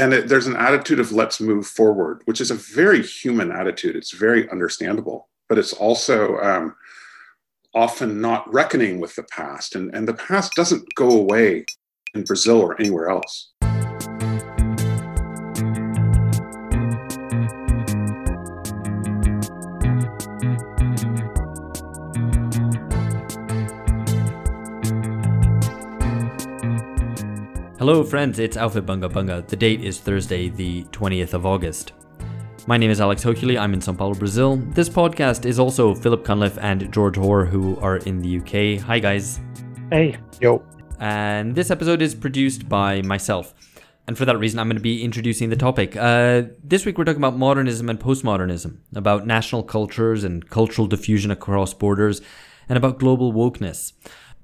And there's an attitude of let's move forward, which is a very human attitude. It's very understandable, but it's also often not reckoning with the past. And the past doesn't go away in Brazil or anywhere else. Hello friends, it's Alfred Bunga Bunga. The date is Thursday, the 20th of August. My name is Alex Hochuli, I'm in São Paulo, Brazil. This podcast is also Philip Cunliffe and George Hoare, who are in the UK. Hi guys. Hey. Yo. And this episode is produced by myself. And for that reason, I'm going to be introducing the topic. This week we're talking about modernism and postmodernism, about national cultures and cultural diffusion across borders, and about global wokeness.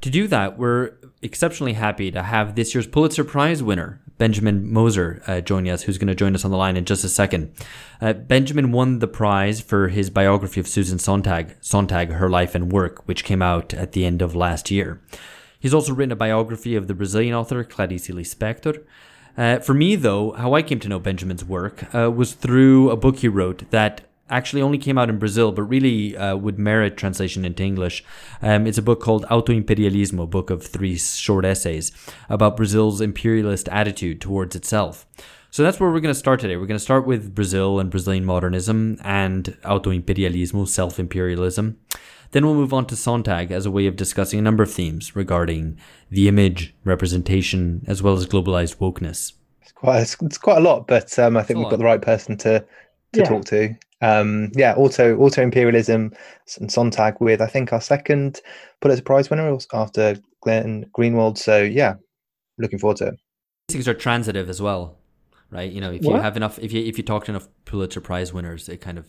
To do that, we're exceptionally happy to have this year's Pulitzer Prize winner, Benjamin Moser, joining us, who's going to join us on the line in just a second. Benjamin won the prize for his biography of Susan Sontag, Sontag, Her Life and Work, which came out at the end of last year. He's also written a biography of the Brazilian author Clarice Lispector. For me, though, how I came to know Benjamin's work was through a book he wrote that actually only came out in Brazil, but really would merit translation into English. It's a book called Autoimperialismo, a book of three short essays about Brazil's imperialist attitude towards itself. So that's where we're going to start today. We're going to start with Brazil and Brazilian modernism and autoimperialismo, self-imperialism. Then we'll move on to Sontag as a way of discussing a number of themes regarding the image, representation, as well as globalized wokeness. It's quite a lot, but I think we've got the right person to talk to. Auto-imperialism and Sontag with, I think, our second Pulitzer Prize winner after Glenn Greenwald. So, looking forward to it. These things are transitive as well, right? You know, you have enough, if you talk to enough Pulitzer Prize winners, it kind of,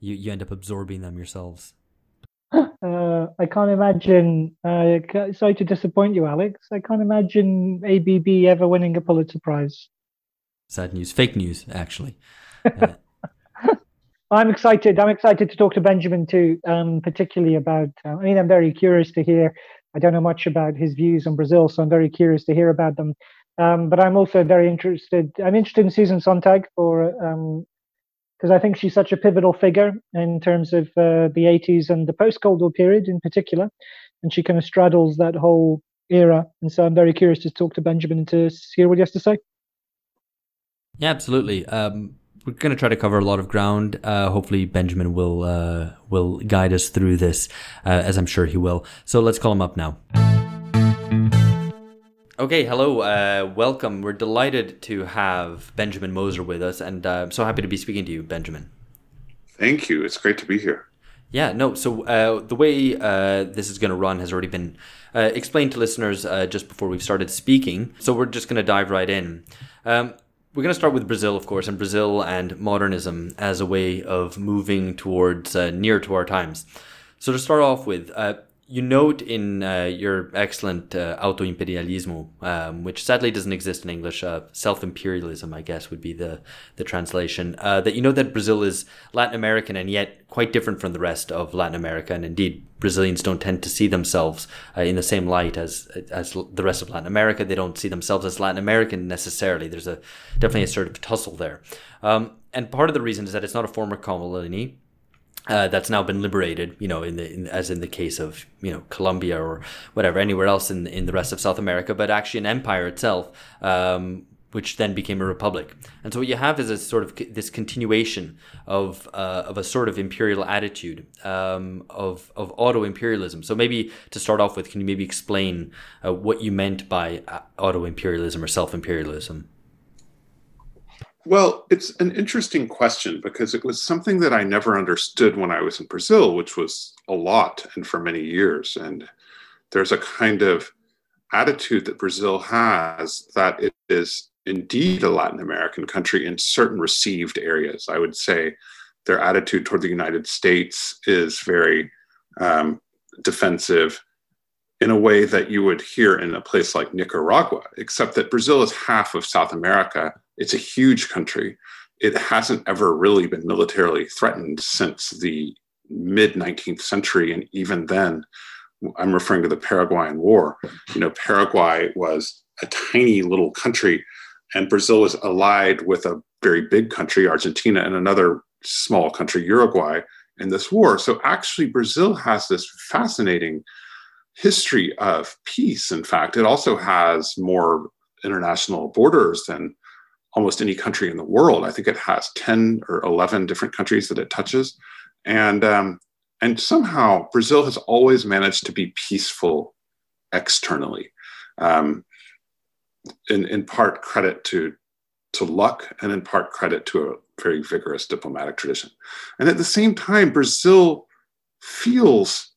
you end up absorbing them yourselves. I can't imagine, sorry to disappoint you, Alex, I can't imagine ABB ever winning a Pulitzer Prize. Sad news, fake news, actually. I'm excited to talk to Benjamin too, particularly about, I'm very curious to hear, I don't know much about his views on Brazil, so I'm very curious to hear about them. But I'm also interested in Susan Sontag because I think she's such a pivotal figure in terms of the 80s and the post-Cold War period in particular. And she kind of straddles that whole era. And so I'm very curious to talk to Benjamin and to hear what he has to say. Yeah, absolutely. We're going to try to cover a lot of ground. Hopefully Benjamin will guide us through this, as I'm sure he will. So let's call him up now. Okay, hello, welcome. We're delighted to have Benjamin Moser with us, and I'm so happy to be speaking to you, Benjamin. Thank you. It's great to be here. Yeah, no, so the way this is going to run has already been explained to listeners just before we've started speaking. So we're just going to dive right in. We're going to start with Brazil, of course, and Brazil and modernism as a way of moving towards near to our times. So to start off with, you note in your excellent Autoimperialismo, which sadly doesn't exist in English, self-imperialism, I guess, would be the translation, that you know that Brazil is Latin American and yet quite different from the rest of Latin America. And indeed, Brazilians don't tend to see themselves in the same light as the rest of Latin America. They don't see themselves as Latin American necessarily. There's definitely a sort of tussle there. And part of the reason is that it's not a former colony. That's now been liberated, you know, as in the case of, you know, Colombia or whatever, anywhere else in the rest of South America, but actually an empire itself, which then became a republic. And so what you have is a sort of this continuation of a sort of imperial attitude of auto-imperialism. So maybe to start off with, can you maybe explain what you meant by auto-imperialism or self-imperialism? Well, it's an interesting question because it was something that I never understood when I was in Brazil, which was a lot and for many years. And there's a kind of attitude that Brazil has that it is indeed a Latin American country in certain received areas. I would say their attitude toward the United States is very defensive in a way that you would hear in a place like Nicaragua, except that Brazil is half of South America. It's a huge country. It hasn't ever really been militarily threatened since the mid-19th century. And even then, I'm referring to the Paraguayan War. You know, Paraguay was a tiny little country And Brazil is allied with a very big country, Argentina, and another small country, Uruguay, in this war. So actually, Brazil has this fascinating history of peace. In fact, it also has more international borders than almost any country in the world. I think it has 10 or 11 different countries that it touches. And somehow Brazil has always managed to be peaceful externally. In part credit to luck, and in part credit to a very vigorous diplomatic tradition. And at the same time, Brazil feels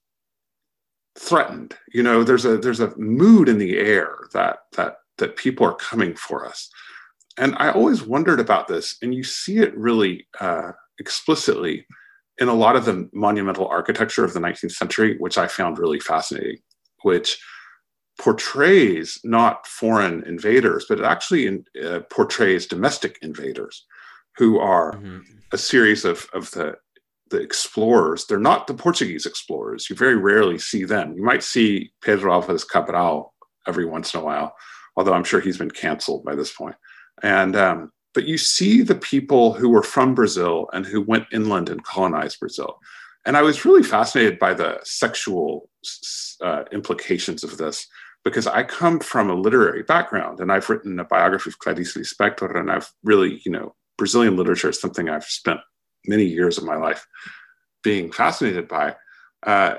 threatened. You know, there's a mood in the air that people are coming for us. And I always wondered about this, and you see it really explicitly in a lot of the monumental architecture of the 19th century, which I found really fascinating, which portrays not foreign invaders, but it actually portrays domestic invaders, who are a series of the explorers. They're not the Portuguese explorers. You very rarely see them. You might see Pedro Alves Cabral every once in a while, although I'm sure he's been canceled by this point. And but you see the people who were from Brazil and who went inland and colonized Brazil. And I was really fascinated by the sexual implications of this, because I come from a literary background, and I've written a biography of Clarice Lispector, and I've really, you know, Brazilian literature is something I've spent many years of my life being fascinated by.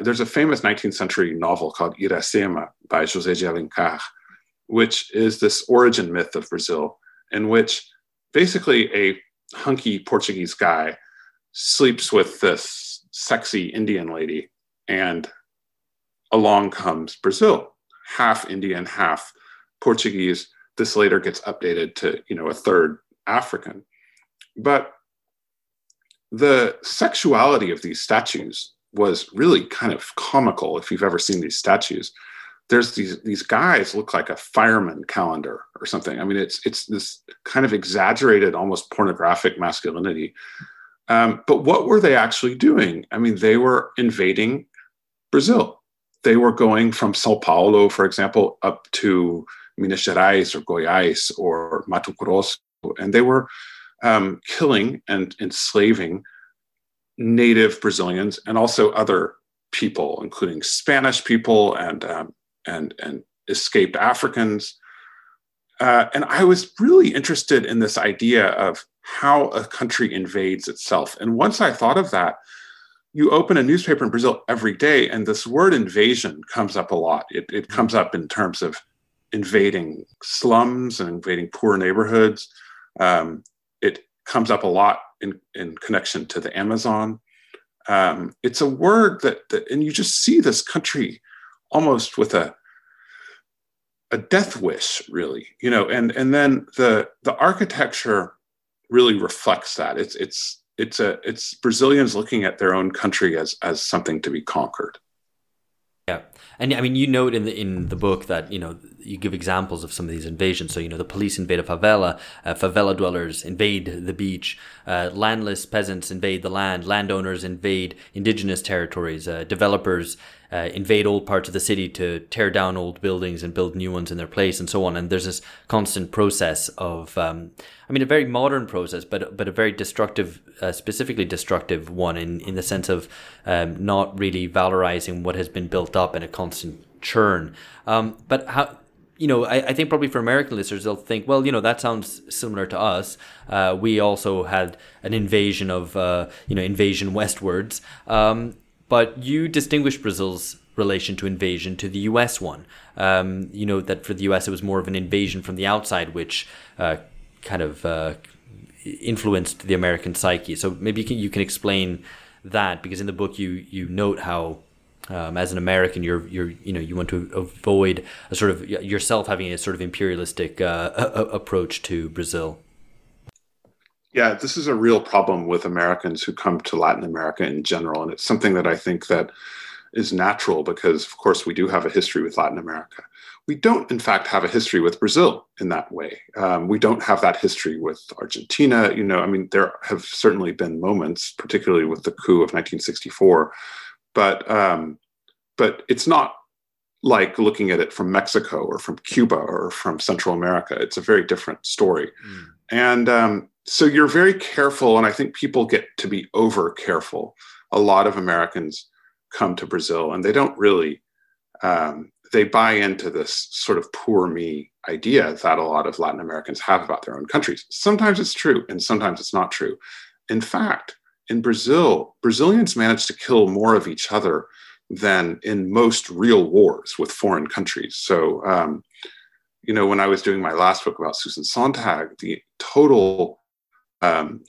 There's a famous 19th century novel called Iracema by José de Alencar, which is this origin myth of Brazil, in which basically a hunky Portuguese guy sleeps with this sexy Indian lady, and along comes Brazil, half Indian, half Portuguese. This later gets updated to, you know, a third African. But the sexuality of these statues was really kind of comical. If you've ever seen these statues, there's these guys look like a fireman calendar or something. I mean, it's this kind of exaggerated, almost pornographic masculinity. But what were they actually doing? I mean, they were invading Brazil. They were going from Sao Paulo, for example, up to Minas Gerais or Goiás or Mato Grosso, and they were killing and enslaving native Brazilians and also other people, including Spanish people and escaped Africans. And I was really interested in this idea of how a country invades itself. And once I thought of that, you open a newspaper in Brazil every day, and this word invasion comes up a lot. It comes up in terms of invading slums and invading poor neighborhoods. It comes up a lot in connection to the Amazon. It's a word that, and you just see this country almost with a death wish, really, you know, and then the architecture really reflects that. It's Brazilians looking at their own country as something to be conquered. Yeah. And I mean, you note in the book that, you know, you give examples of some of these invasions. So, you know, the police invade a favela, favela dwellers invade the beach, landless peasants invade the land, landowners invade indigenous territories, developers invade old parts of the city to tear down old buildings and build new ones in their place, and so on. And there's this constant process of, I mean, a very modern process, but a very destructive, specifically destructive one in the sense of not really valorizing what has been built up in a constant churn. But how, you know, I think probably for American listeners, they'll think, well, you know, that sounds similar to us. We also had an invasion of, you know, invasion westwards. But you distinguish Brazil's relation to invasion to the U.S. one. You know, that for the U.S. it was more of an invasion from the outside, which kind of influenced the American psyche. So maybe you can explain that, because in the book you note how, as an American, you want to avoid a sort of yourself having a sort of imperialistic approach to Brazil. Yeah, this is a real problem with Americans who come to Latin America in general. And it's something that I think that is natural because, of course, we do have a history with Latin America. We don't, in fact, have a history with Brazil in that way. We don't have that history with Argentina. You know, I mean, there have certainly been moments, particularly with the coup of 1964, but it's not like looking at it from Mexico or from Cuba or from Central America. It's a very different story. Mm. And so you're very careful, and I think people get to be over careful. A lot of Americans come to Brazil and they don't really, they buy into this sort of poor me idea that a lot of Latin Americans have about their own countries. Sometimes it's true and sometimes it's not true. In fact, in Brazil, Brazilians manage to kill more of each other than in most real wars with foreign countries. So, you know, when I was doing my last book about Susan Sontag, the total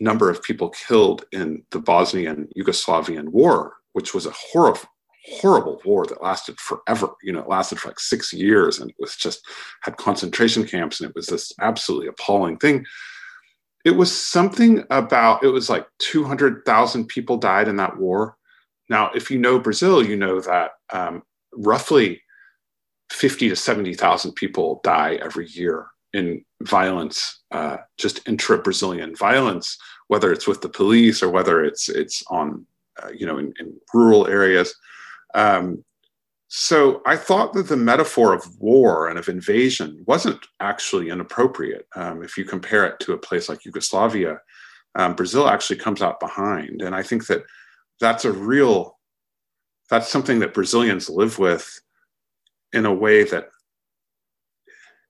number of people killed in the Bosnian-Yugoslavian war, which was a horrible war that lasted forever. You know, it lasted for like 6 years and it was just, had concentration camps and it was this absolutely appalling thing. It was something about, it was like 200,000 people died in that war. Now, if you know Brazil, you know that roughly 50 to 70,000 people die every year in violence, just intra-Brazilian violence, whether it's with the police or whether it's on, you know, in rural areas. So I thought that the metaphor of war and of invasion wasn't actually inappropriate. If you compare it to a place like Yugoslavia, Brazil actually comes out behind. And I think that that's something that Brazilians live with in a way that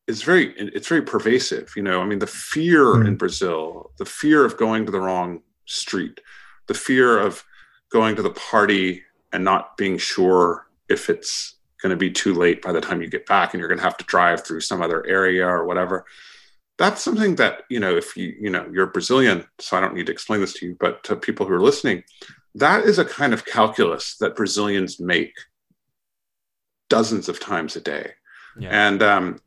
is very pervasive. You know, I mean, the fear in Brazil, the fear of going to the wrong street, the fear of going to the party and not being sure if it's going to be too late by the time you get back and you're going to have to drive through some other area or whatever. That's something that, you know, if you, you know, you're Brazilian, so I don't need to explain this to you, but to people who are listening, that is a kind of calculus that Brazilians make dozens of times a day. Yeah. And,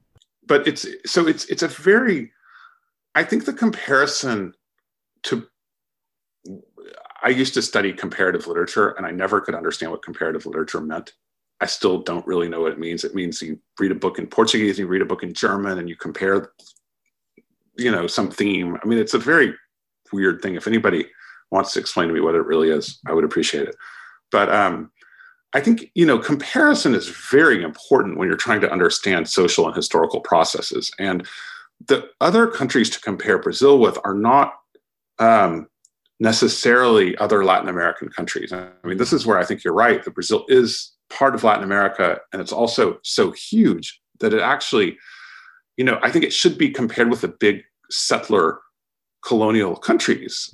but it's, so it's a very, I think the comparison to, I used to study comparative literature and I never could understand what comparative literature meant. I still don't really know what it means. It means you read a book in Portuguese, you read a book in German and you compare, you know, some theme. I mean, it's a very weird thing. If anybody wants to explain to me what it really is, I would appreciate it. But I think, you know, comparison is very important when you're trying to understand social and historical processes. And the other countries to compare Brazil with are not necessarily other Latin American countries. I mean, this is where I think you're right, that Brazil is part of Latin America, and it's also so huge that it actually, you know, I think it should be compared with the big settler colonial countries.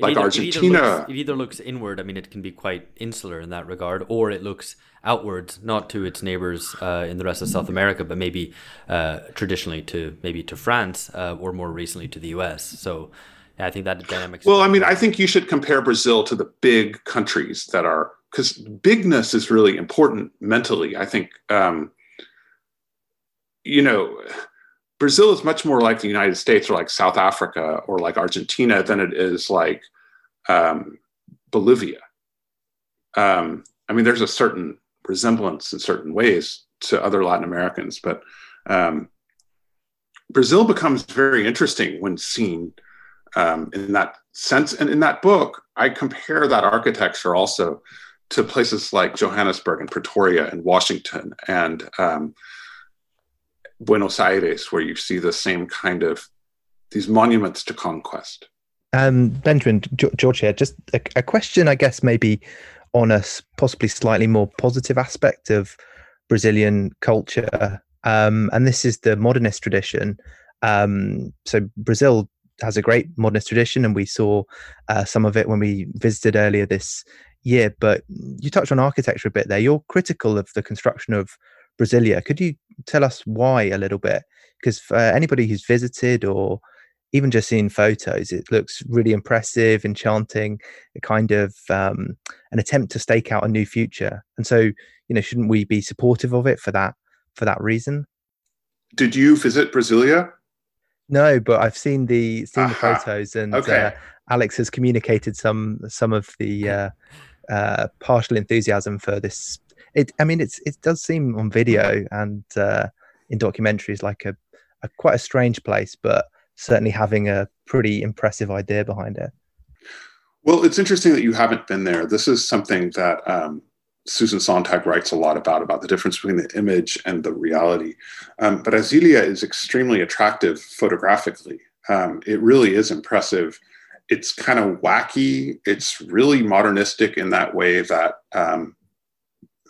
Like Argentina. It either looks inward, I mean, it can be quite insular in that regard, or it looks outwards, not to its neighbors in the rest of South America, but maybe traditionally to France or more recently to the US. So yeah, I think that dynamic. Well, I mean, I think you should compare Brazil to the big countries that are, because bigness is really important mentally. I think, you know, Brazil is much more like the United States or like South Africa or like Argentina than it is like Bolivia. I mean, there's a certain resemblance in certain ways to other Latin Americans, but Brazil becomes very interesting when seen in that sense. And in that book, I compare that architecture also to places like Johannesburg and Pretoria and Washington and Buenos Aires, where you see the same kind of these monuments to conquest. Benjamin, George here, just a question, I guess, maybe on a possibly slightly more positive aspect of Brazilian culture. And this is the modernist tradition. So Brazil has a great modernist tradition, and we saw some of it when we visited earlier this year. But you touched on architecture a bit there. You're critical of the construction of Brasilia. Could you tell us why a little bit? Because for anybody who's visited or even just seen photos, it looks really impressive, enchanting, a kind of an attempt to stake out a new future. And so, you know, shouldn't we be supportive of it for that reason? Did you visit Brasilia? No, but I've seen the photos, and okay. Alex has communicated some of the partial enthusiasm for this. It does seem on video and in documentaries like a quite a strange place, but certainly having a pretty impressive idea behind it. Well, it's interesting that you haven't been there. This is something that Susan Sontag writes a lot about the difference between the image and the reality. But Azilia is extremely attractive photographically. It really is impressive. It's kind of wacky. It's really modernistic in that way that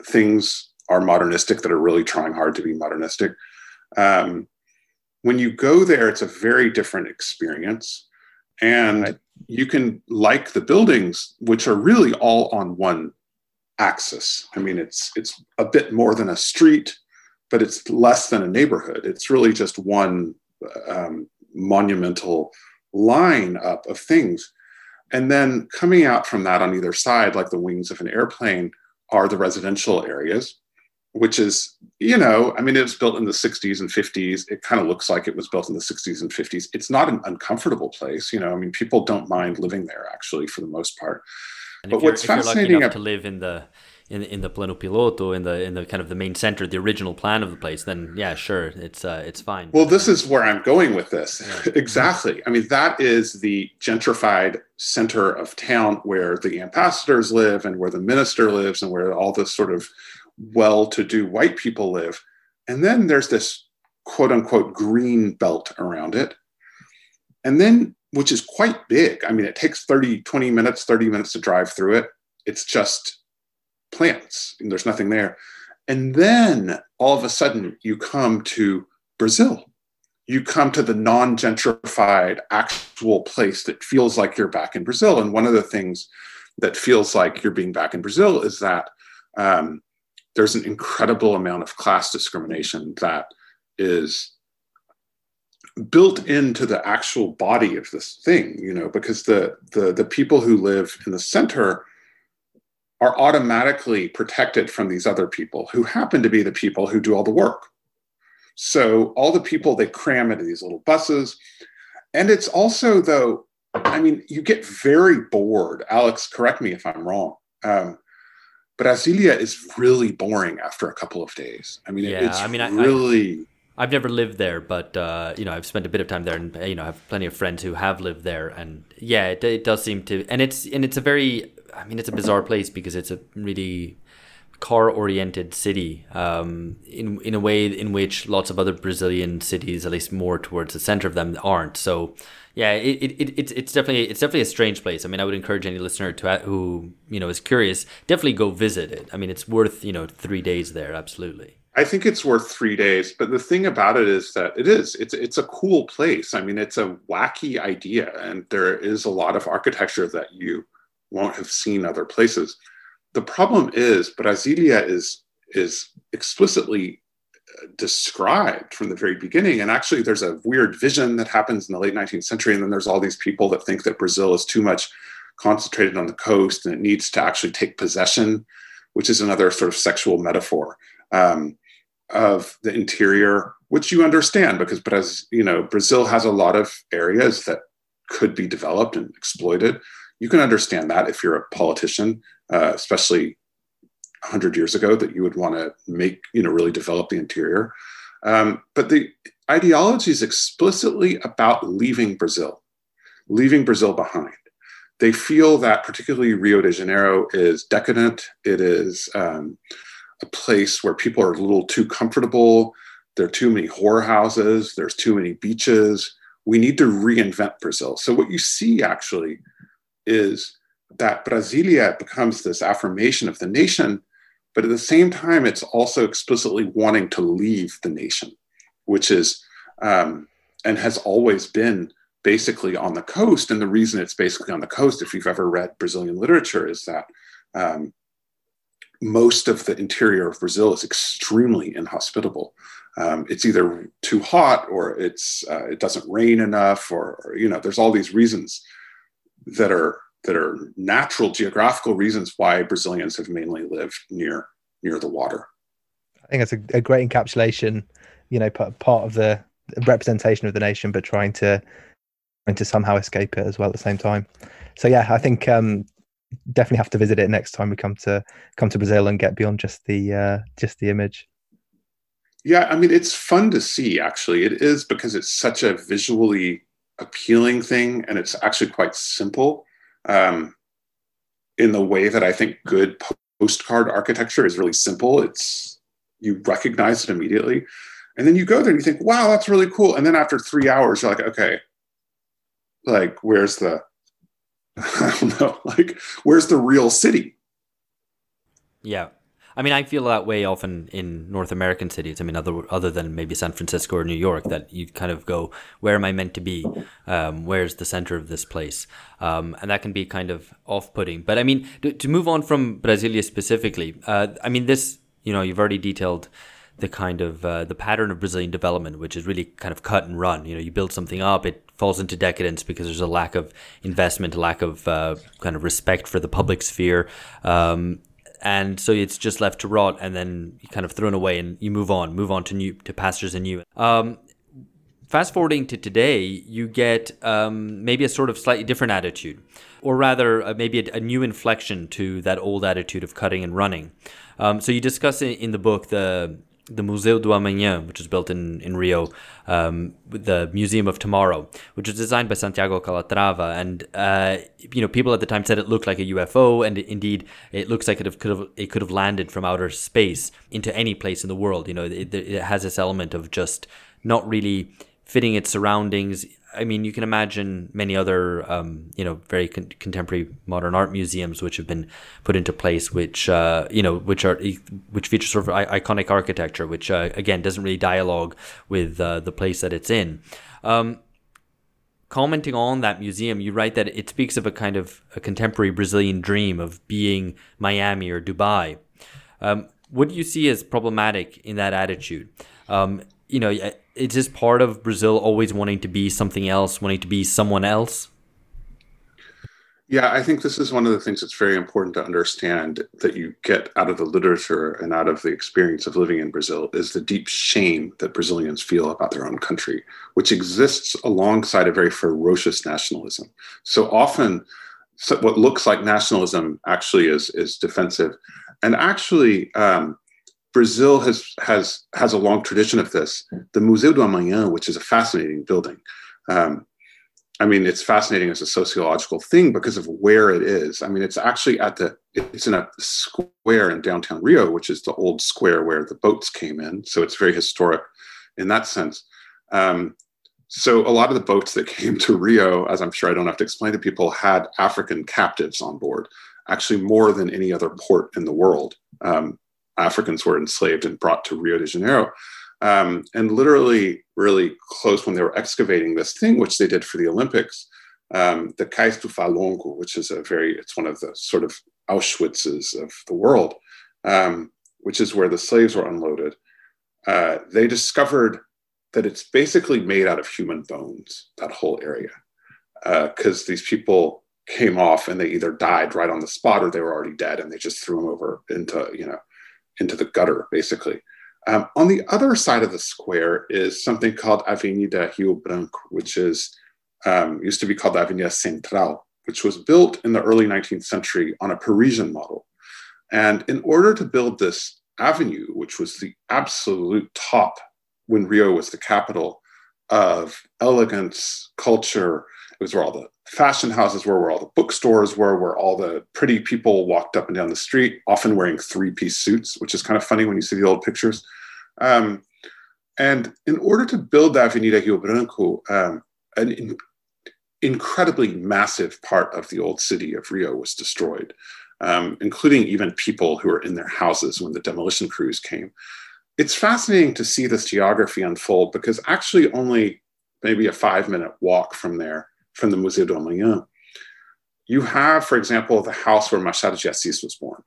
things are modernistic that are really trying hard to be modernistic. When you go there, it's a very different experience. And you can like the buildings, which are really all on one axis. I mean, it's a bit more than a street, but it's less than a neighborhood. It's really just one monumental line up of things. And then coming out from that on either side, like the wings of an airplane, are the residential areas, which is, I mean, it was built in the 60s and 50s. It kind of looks like it was built in the 60s and 50s. It's not an uncomfortable place, I mean, people don't mind living there, actually, for the most part. And but what's fascinating, if you're lucky enough to live in the Pleno Piloto, in the kind of the main center, the original plan of the place, then yeah, sure, it's fine. Well, this is where I'm going with this. Yeah. Exactly. I mean, that is the gentrified center of town where the ambassadors live and where the minister lives and where all the sort of well-to-do white people live. And then there's this quote-unquote green belt around it. And then, which is quite big. I mean, it takes 30 minutes to drive through it. It's just plants and there's nothing there. And then all of a sudden you come to Brazil. You come to the non-gentrified actual place that feels like you're back in Brazil. And one of the things that feels like you're being back in Brazil is that there's an incredible amount of class discrimination that is built into the actual body of this thing, because the people who live in the center are automatically protected from these other people who happen to be the people who do all the work. So all the people they cram into these little buses. And it's also, though, I mean, you get very bored. Alex, correct me if I'm wrong. But Azilia is really boring after a couple of days. I mean, yeah, I've never lived there, but I've spent a bit of time there, and I have plenty of friends who have lived there, and yeah, it does seem to. And it's a very, I mean, it's a bizarre place because it's a really car-oriented city, in a way in which lots of other Brazilian cities, at least more towards the center of them, aren't. So yeah, it's definitely a strange place. I mean, I would encourage any listener who is curious, definitely go visit it. I mean, it's worth 3 days there, absolutely. I think it's worth 3 days, but the thing about it is that it's a cool place. I mean, it's a wacky idea, and there is a lot of architecture that you won't have seen other places. The problem is, Brasilia is explicitly described from the very beginning, and actually there's a weird vision that happens in the late 19th century, and then there's all these people that think that Brazil is too much concentrated on the coast, and it needs to actually take possession, which is another sort of sexual metaphor of the interior, which you understand because Brazil has a lot of areas that could be developed and exploited. You can understand that if you're a politician, especially 100 years ago, that you would want to make, really develop the interior. But the ideology is explicitly about leaving Brazil behind. They feel that particularly Rio de Janeiro is decadent. It is a place where people are a little too comfortable. There are too many whorehouses. There's too many beaches. We need to reinvent Brazil. So what you see actually is that Brasilia becomes this affirmation of the nation, but at the same time, it's also explicitly wanting to leave the nation, which is, and has always been basically on the coast. And the reason it's basically on the coast, if you've ever read Brazilian literature, is that, most of the interior of Brazil is extremely inhospitable. It's either too hot, or it doesn't rain enough, or there's all these reasons that are natural geographical reasons why Brazilians have mainly lived near the water. I think that's a great encapsulation, part of the representation of the nation, but trying to somehow escape it as well at the same time. So yeah, I think. Definitely have to visit it next time we come to Brazil and get beyond just the image. Yeah, I mean, it's fun to see, actually. It is, because it's such a visually appealing thing, and it's actually quite simple in the way that I think good postcard architecture is really simple. You recognize it immediately. And then you go there and you think, wow, that's really cool. And then after 3 hours, you're like, okay, like, where's the, I don't know, like, where's the real city? Yeah. I mean, I feel that way often in North American cities. I mean, other than maybe San Francisco or New York, that you kind of go, where am I meant to be? Where's the center of this place? And that can be kind of off-putting. But I mean, to move on from Brasilia specifically, I mean, this, you know, you've already detailed the kind of the pattern of Brazilian development, which is really kind of cut and run. You know, you build something up, it falls into decadence because there's a lack of investment, a lack of kind of respect for the public sphere. And so it's just left to rot and then kind of thrown away, and you move on to pastures anew. Fast forwarding to today, you get maybe a sort of slightly different attitude, or rather maybe a new inflection to that old attitude of cutting and running. So you discuss in the book the Museu do Amanhã, which is built in Rio, the Museum of Tomorrow, which was designed by Santiago Calatrava. And, you know, people at the time said it looked like a UFO. And indeed, it looks like it could have landed from outer space into any place in the world. You know, it has this element of just not really fitting its surroundings. I mean, you can imagine many other, you know, very contemporary modern art museums which have been put into place, which, you know, which feature sort of iconic architecture, which, again, doesn't really dialogue with the place that it's in. Commenting on that museum, you write that it speaks of a kind of a contemporary Brazilian dream of being Miami or Dubai. What do you see as problematic in that attitude? You know, it's just part of Brazil always wanting to be something else, wanting to be someone else. Yeah, I think this is one of the things that's very important to understand that you get out of the literature and out of the experience of living in Brazil is the deep shame that Brazilians feel about their own country, which exists alongside a very ferocious nationalism. So often what looks like nationalism actually is defensive. And actually, Brazil has a long tradition of this. The Museu do Amanhã, which is a fascinating building. I mean, it's fascinating as a sociological thing because of where it is. I mean, it's actually it's in a square in downtown Rio, which is the old square where the boats came in. So it's very historic in that sense. So a lot of the boats that came to Rio, as I'm sure I don't have to explain to people, had African captives on board, actually more than any other port in the world. Africans were enslaved and brought to Rio de Janeiro. And literally really close when they were excavating this thing, which they did for the Olympics, the Cais do Valongo, which is it's one of the sort of Auschwitzes of the world, which is where the slaves were unloaded. They discovered that it's basically made out of human bones, that whole area, because these people came off and they either died right on the spot or they were already dead and they just threw them over into the gutter, basically. On the other side of the square is something called Avenida Rio Branco, which is used to be called Avenida Central, which was built in the early 19th century on a Parisian model. And in order to build this avenue, which was the absolute top when Rio was the capital of elegance, culture, it was where all the fashion houses were, where all the bookstores were, where all the pretty people walked up and down the street, often wearing three-piece suits, which is kind of funny when you see the old pictures. And in order to build the Avenida Rio Branco, an incredibly massive part of the old city of Rio was destroyed, including even people who were in their houses when the demolition crews came. It's fascinating to see this geography unfold because actually only maybe a 5-minute walk from there, from the Museu do Amanhã, you have, for example, the house where Machado de Assis was born,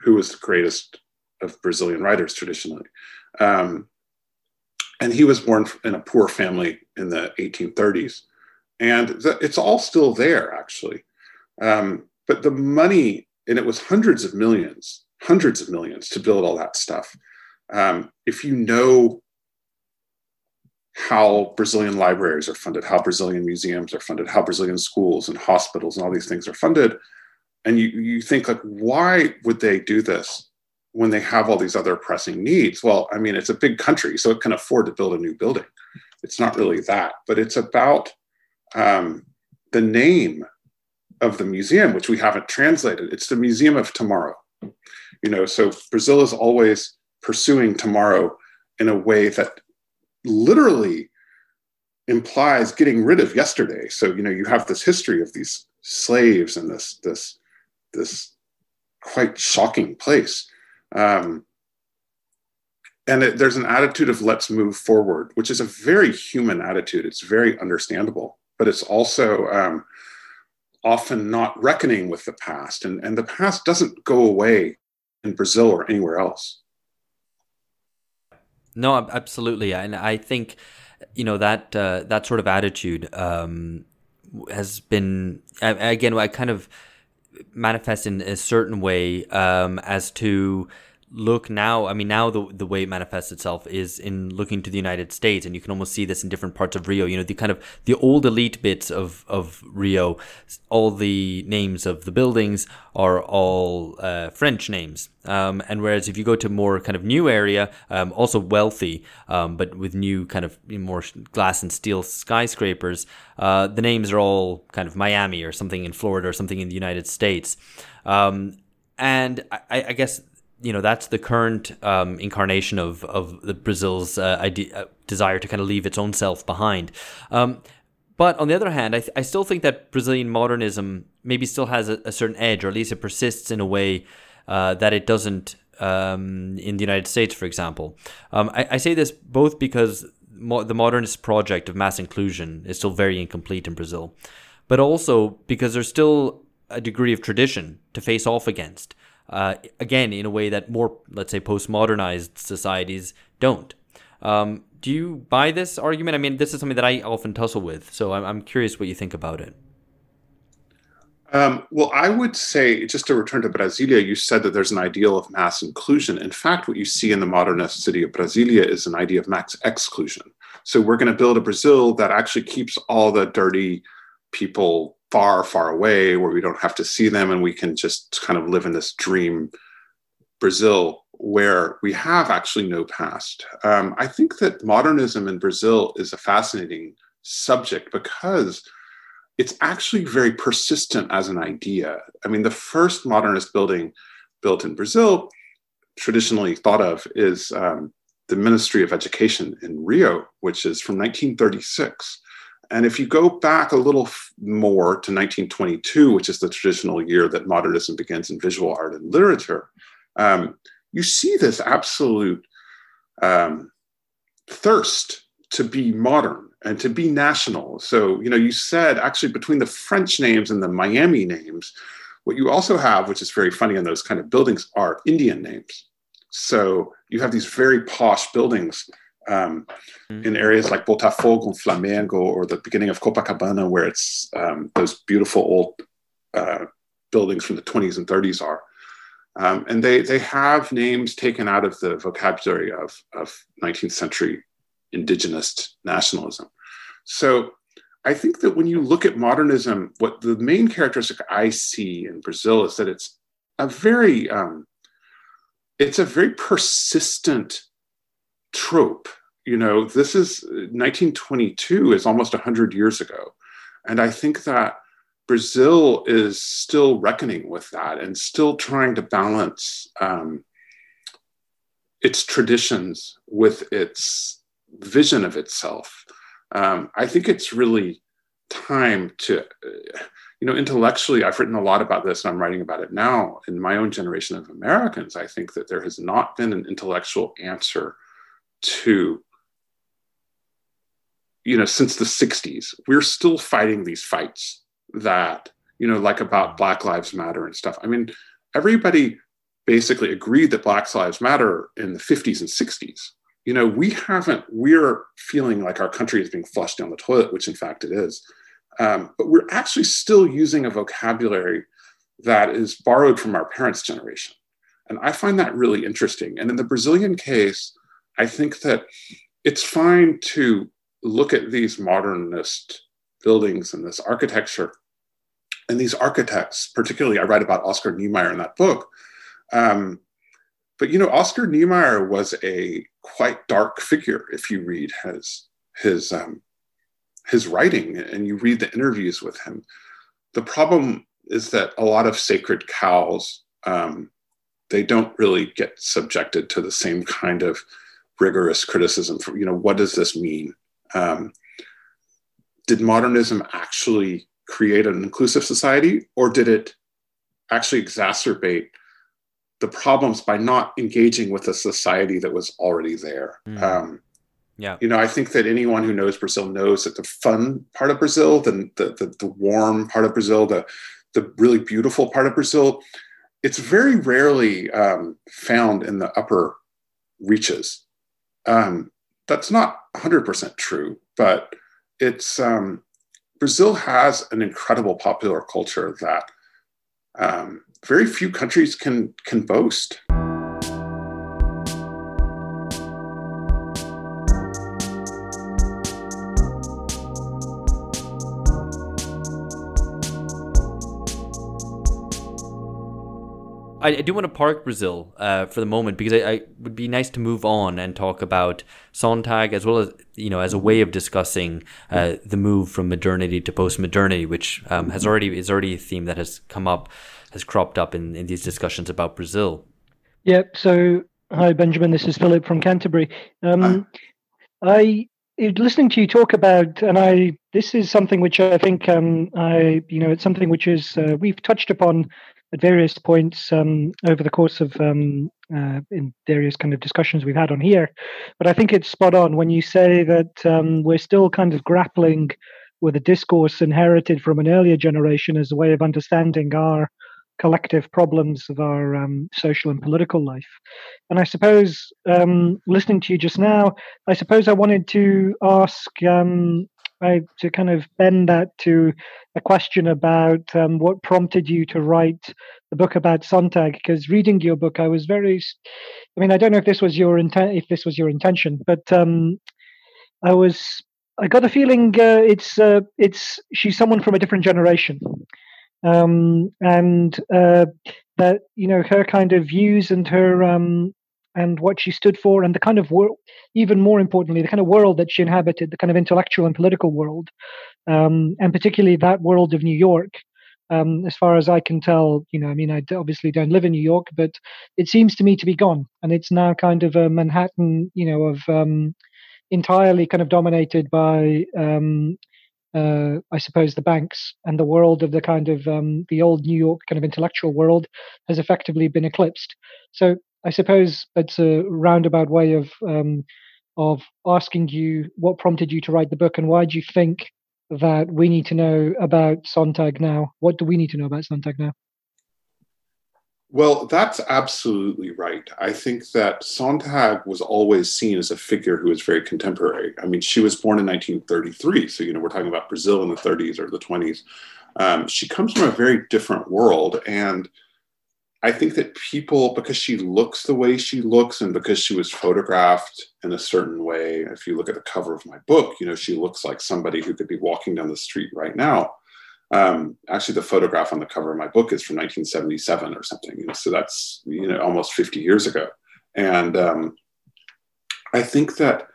who was the greatest of Brazilian writers traditionally. And he was born in a poor family in the 1830s. And it's all still there, actually. But the money, and it was hundreds of millions to build all that stuff. If you know how Brazilian libraries are funded, how Brazilian museums are funded, how Brazilian schools and hospitals and all these things are funded. And you think, like, why would they do this when they have all these other pressing needs? Well, I mean, it's a big country, so it can afford to build a new building. It's not really that, but it's about the name of the museum, which we haven't translated. It's the museum of tomorrow. You know, so Brazil is always pursuing tomorrow in a way that literally implies getting rid of yesterday. So, you know, you have this history of these slaves and this quite shocking place. And there's an attitude of let's move forward, which is a very human attitude. It's very understandable, but it's also often not reckoning with the past. And the past doesn't go away in Brazil or anywhere else. No, absolutely. And I think, you know, that sort of attitude has been, again, I kind of manifest in a certain way as to look now. I mean, now the way it manifests itself is in looking to the United States, and you can almost see this in different parts of Rio. You know, the kind of the old elite bits of Rio, all the names of the buildings are all French names. And whereas if you go to more kind of new area, also wealthy, but with new kind of more glass and steel skyscrapers, the names are all kind of Miami or something in Florida or something in the United States. And I guess, you know, that's the current incarnation of the Brazil's desire to kind of leave its own self behind. But on the other hand, I still think that Brazilian modernism maybe still has a certain edge, or at least it persists in a way that it doesn't in the United States, for example. I say this both because the modernist project of mass inclusion is still very incomplete in Brazil, but also because there's still a degree of tradition to face off against. Again, in a way that more, let's say, postmodernized societies don't. Do you buy this argument? I mean, this is something that I often tussle with, so I'm curious what you think about it. Well, I would say, just to return to Brasilia, you said that there's an ideal of mass inclusion. In fact, what you see in the modernist city of Brasilia is an idea of mass exclusion. So we're going to build a Brazil that actually keeps all the dirty people far, far away, where we don't have to see them, and we can just kind of live in this dream Brazil where we have actually no past. I think that modernism in Brazil is a fascinating subject because it's actually very persistent as an idea. I mean, the first modernist building built in Brazil, traditionally thought of, is the Ministry of Education in Rio, which is from 1936. And if you go back a little more to 1922, which is the traditional year that modernism begins in visual art and literature, you see this absolute thirst to be modern and to be national. So, you know, you said actually between the French names and the Miami names, what you also have, which is very funny in those kind of buildings, are Indian names. So you have these very posh buildings in areas like Botafogo and Flamengo, or the beginning of Copacabana, where it's those beautiful old buildings from the 20s and 30s are. And they have names taken out of the vocabulary of 19th century indigenous nationalism. So I think that when you look at modernism, what the main characteristic I see in Brazil is that it's a very persistent trope. You know, this is 1922 is almost 100 years ago. And I think that Brazil is still reckoning with that and still trying to balance its traditions with its vision of itself. I think it's really time to, you know, intellectually, I've written a lot about this and I'm writing about it now in my own generation of Americans. I think that there has not been an intellectual answer to, you know, since the 60s, we're still fighting these fights that, you know, like about Black Lives Matter and stuff. I mean, everybody basically agreed that Black Lives Matter in the 50s and 60s. You know, we're feeling like our country is being flushed down the toilet, which in fact it is. But we're actually still using a vocabulary that is borrowed from our parents' generation. And I find that really interesting. And in the Brazilian case, I think that it's fine to look at these modernist buildings and this architecture and these architects, particularly I write about Oscar Niemeyer in that book. But, you know, Oscar Niemeyer was a quite dark figure if you read his writing and you read the interviews with him. The problem is that a lot of sacred cows, they don't really get subjected to the same kind of rigorous criticism for, you know, what does this mean? Did modernism actually create an inclusive society, or did it actually exacerbate the problems by not engaging with a society that was already there? Mm. Yeah. You know, I think that anyone who knows Brazil knows that the fun part of Brazil, the warm part of Brazil, the really beautiful part of Brazil, it's very rarely found in the upper reaches. That's not 100% true, but it's Brazil has an incredible popular culture that very few countries can boast. I do want to park Brazil for the moment, because I would be nice to move on and talk about Sontag, as well as, you know, as a way of discussing the move from modernity to postmodernity, which is already a theme that has cropped up in these discussions about Brazil. Yep. So, hi, Benjamin. This is Philip from Canterbury. Listening to you talk about, this is something which I think it's something which is we've touched upon at various points over the course of in various kind of discussions we've had on here. But I think it's spot on when you say that we're still kind of grappling with a discourse inherited from an earlier generation as a way of understanding our collective problems of our social and political life. And I suppose, listening to you just now, I suppose I wanted to ask to kind of bend that to a question about what prompted you to write the book about Sontag, because reading your book, I was I don't know if this was your intention, but I got a feeling she's someone from a different generation, and that, you know, her kind of views and her and what she stood for, and the kind of world, even more importantly, the kind of world that she inhabited, the kind of intellectual and political world, and particularly that world of New York. As far as I can tell, you know, I mean, I obviously don't live in New York, but it seems to me to be gone, and it's now kind of a Manhattan, you know, of entirely kind of dominated by, I suppose, the banks, and the world of the kind of the old New York kind of intellectual world has effectively been eclipsed. So I suppose it's a roundabout way of asking you what prompted you to write the book, and why do you think that we need to know about Sontag now? What do we need to know about Sontag now? Well, that's absolutely right. I think that Sontag was always seen as a figure who was very contemporary. I mean, she was born in 1933, so, you know, we're talking about Brazil in the 30s or the 20s. She comes from a very different world, and I think that people, because she looks the way she looks, and because she was photographed in a certain way, if you look at the cover of my book, you know, she looks like somebody who could be walking down the street right now. Actually, the photograph on the cover of my book is from 1977 or something. You know, so that's, you know, almost 50 years ago. And I think that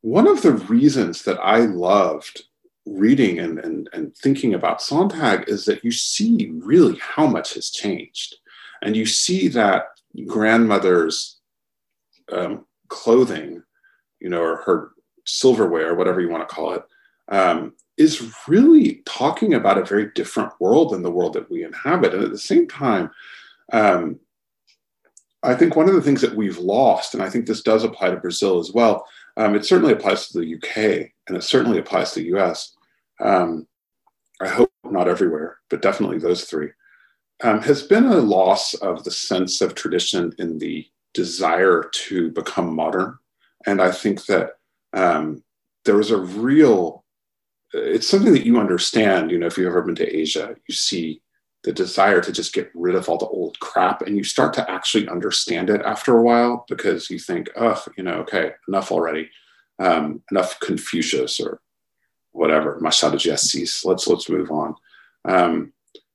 one of the reasons that I loved reading and thinking about Sontag is that you see really how much has changed. And you see that grandmother's clothing, you know, or her silverware, whatever you want to call it, is really talking about a very different world than the world that we inhabit. And at the same time, I think one of the things that we've lost, and I think this does apply to Brazil as well, it certainly applies to the UK, and it certainly applies to the US. I hope not everywhere, but definitely those three. Has been a loss of the sense of tradition and the desire to become modern. And I think that there was a real, it's something that you understand, you know, if you've ever been to Asia, you see the desire to just get rid of all the old crap, and you start to actually understand it after a while, because you think, oh, you know, okay, enough already, enough Confucius or whatever, Machado de Assis, let's move on.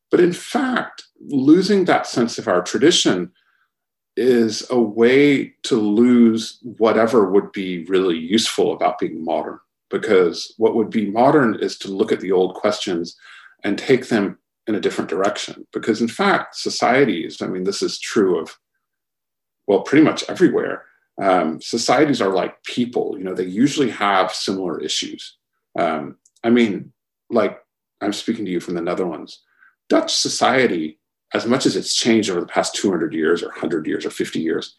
But in fact, losing that sense of our tradition is a way to lose whatever would be really useful about being modern, because what would be modern is to look at the old questions and take them in a different direction. Because in fact, societies, I mean, this is true of, well, pretty much everywhere, societies are like people, you know, they usually have similar issues. I mean, like, I'm speaking to you from the Netherlands. Dutch society, as much as it's changed over the past 200 years or 100 years or 50 years,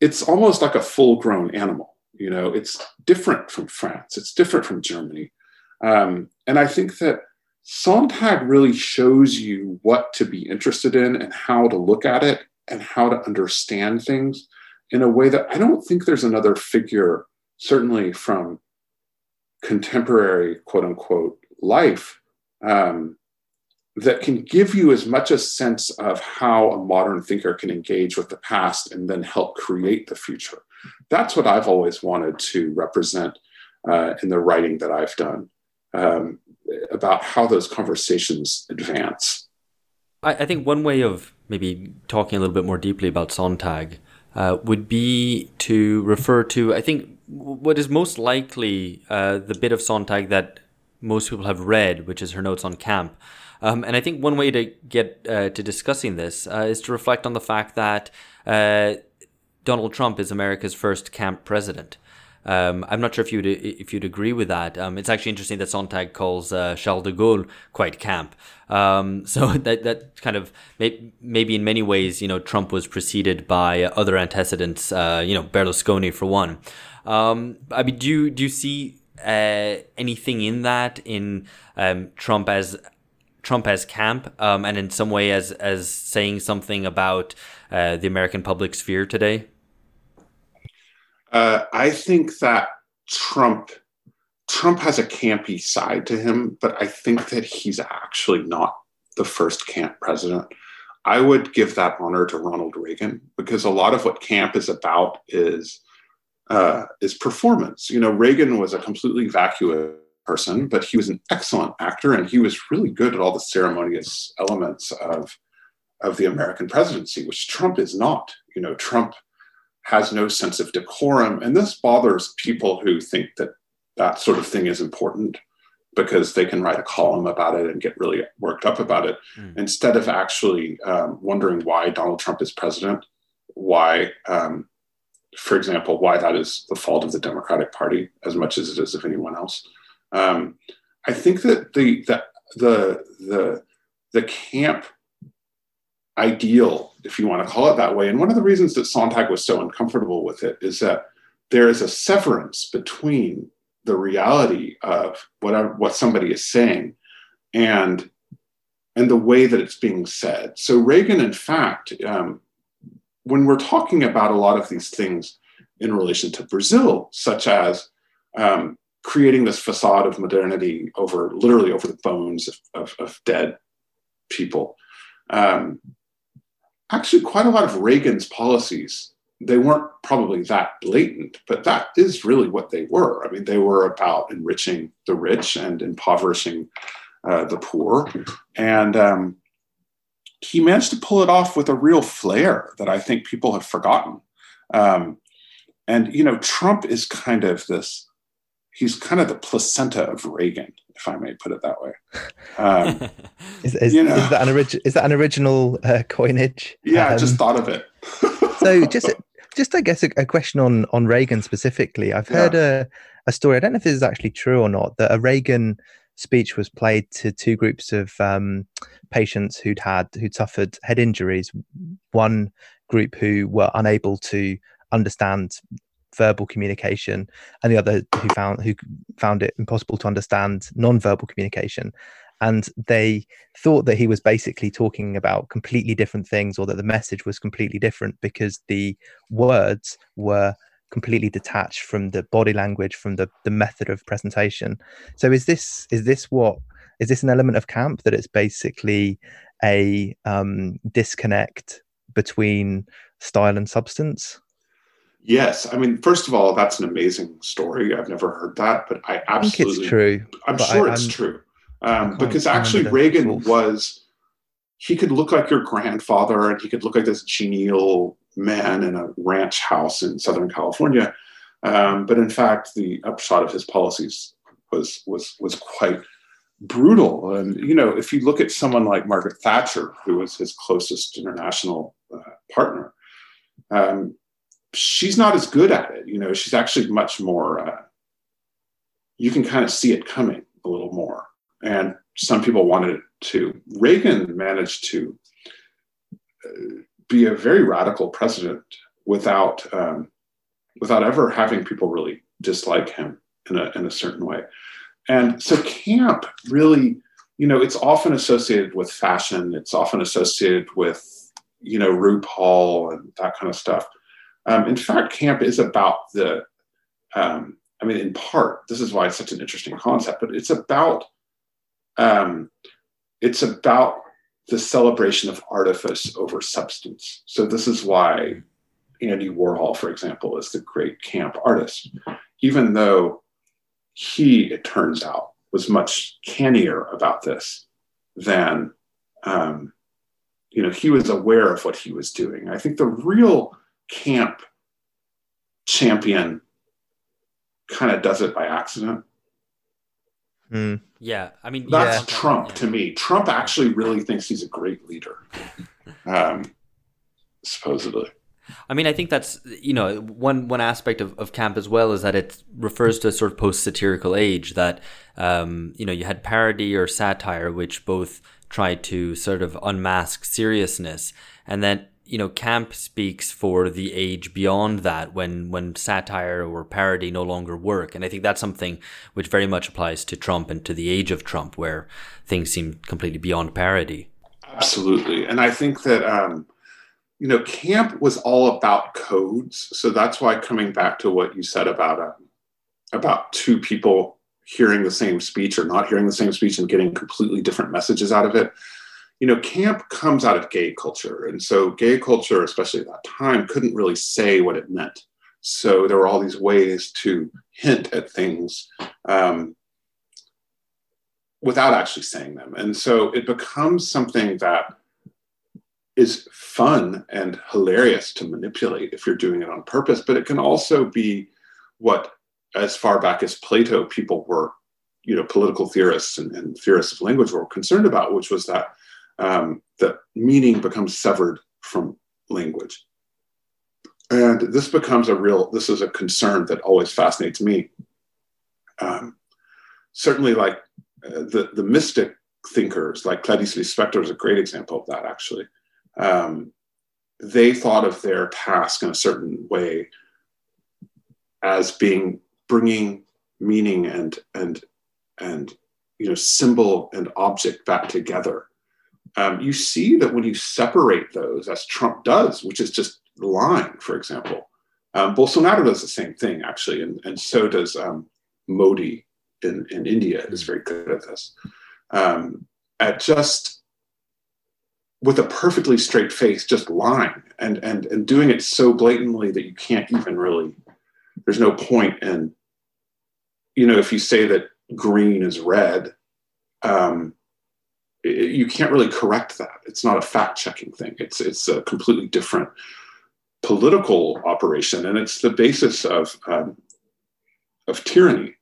it's almost like a full-grown animal. You know, it's different from France. It's different from Germany. And I think that Sontag really shows you what to be interested in and how to look at it and how to understand things in a way that I don't think there's another figure, certainly from contemporary, quote unquote, life, that can give you as much a sense of how a modern thinker can engage with the past and then help create the future. That's what I've always wanted to represent in the writing that I've done about how those conversations advance. I think one way of maybe talking a little bit more deeply about Sontag would be to refer to, I think, what is most likely the bit of Sontag that most people have read, which is her notes on camp. And I think one way to get to discussing this is to reflect on the fact that Donald Trump is America's first camp president. I'm not sure if you'd agree with that. It's actually interesting that Sontag calls Charles de Gaulle quite camp. So that kind of maybe in many ways, you know, Trump was preceded by other antecedents. You know, Berlusconi for one. I mean, do you see anything in that, in Trump as camp, and in some way as saying something about the American public sphere today? I think that Trump has a campy side to him, but I think that he's actually not the first camp president. I would give that honor to Ronald Reagan, because a lot of what camp is about is performance. You know, Reagan was a completely vacuous person, but he was an excellent actor, and he was really good at all the ceremonious elements of the American presidency, which Trump is not. You know, Trump has no sense of decorum, and this bothers people who think that sort of thing is important because they can write a column about it and get really worked up about it, instead of actually wondering why Donald Trump is president, why, for example, why that is the fault of the Democratic Party as much as it is of anyone else. I think that the camp ideal, if you want to call it that way, and one of the reasons that Sontag was so uncomfortable with it, is that there is a severance between the reality of what somebody is saying and the way that it's being said. So Reagan, in fact, when we're talking about a lot of these things in relation to Brazil, such as creating this facade of modernity literally over the bones of dead people. Actually, quite a lot of Reagan's policies, they weren't probably that blatant, but that is really what they were. I mean, they were about enriching the rich and impoverishing the poor. And he managed to pull it off with a real flair that I think people have forgotten. And, you know, Trump is kind of this... He's kind of the placenta of Reagan, if I may put it that way. Is that an original coinage? Yeah, I just thought of it. So just I guess a question on Reagan specifically. I've heard a story, I don't know if this is actually true or not, that a Reagan speech was played to two groups of patients who'd suffered head injuries. One group who were unable to understand verbal communication, and the other who found it impossible to understand non-verbal communication, and they thought that he was basically talking about completely different things, or that the message was completely different because the words were completely detached from the body language, from the method of presentation. So is this an element of camp, that it's basically a disconnect between style and substance? Yes. I mean, first of all, that's an amazing story. I've never heard that, but I absolutely... I think it's true. I'm sure it's true. Because actually Reagan he could look like your grandfather, and he could look like this genial man in a ranch house in Southern California. But in fact, the upshot of his policies was quite brutal. And, you know, if you look at someone like Margaret Thatcher, who was his closest international partner, she's not as good at it. You know, she's actually much more, you can kind of see it coming a little more. And some people wanted it too. Reagan managed to be a very radical president without without ever having people really dislike him in a certain way. And so camp really, you know, it's often associated with fashion. It's often associated with, you know, RuPaul and that kind of stuff. In fact, camp is about the, I mean, in part, this is why it's such an interesting concept, but it's about the celebration of artifice over substance. So this is why Andy Warhol, for example, is the great camp artist, even though he, it turns out, was much cannier about this than, you know, he was aware of what he was doing. I think the real camp champion kind of does it by accident. Mm. Yeah, I mean, that's Trump to me. Trump actually really thinks he's a great leader, supposedly. I mean, I think that's, you know, one aspect of camp as well is that it refers to a sort of post-satirical age that, you know, you had parody or satire, which both tried to sort of unmask seriousness. And then, you know, camp speaks for the age beyond that, when satire or parody no longer work. And I think that's something which very much applies to Trump and to the age of Trump, where things seem completely beyond parody. Absolutely. And I think that, you know, camp was all about codes. So that's why, coming back to what you said about two people hearing the same speech or not hearing the same speech and getting completely different messages out of it, you know, camp comes out of gay culture. And so gay culture, especially at that time, couldn't really say what it meant. So there were all these ways to hint at things without actually saying them. And so it becomes something that is fun and hilarious to manipulate if you're doing it on purpose, but it can also be what, as far back as Plato, people were, you know, political theorists and theorists of language were concerned about, which was that that meaning becomes severed from language. And this becomes a real, this is a concern that always fascinates me. Certainly, like the mystic thinkers, like Clarice Lispector is a great example of that, actually. They thought of their task in a certain way as being bringing meaning and you know, symbol and object back together. You see that when you separate those, as Trump does, which is just lying, for example. Bolsonaro does the same thing, actually, and so does Modi in India, is very good at this. At just, with a perfectly straight face, just lying and doing it so blatantly that you can't even really, there's no point in, you know, if you say that green is red, you can't really correct that. It's not a fact-checking thing. It's a completely different political operation, and it's the basis of tyranny.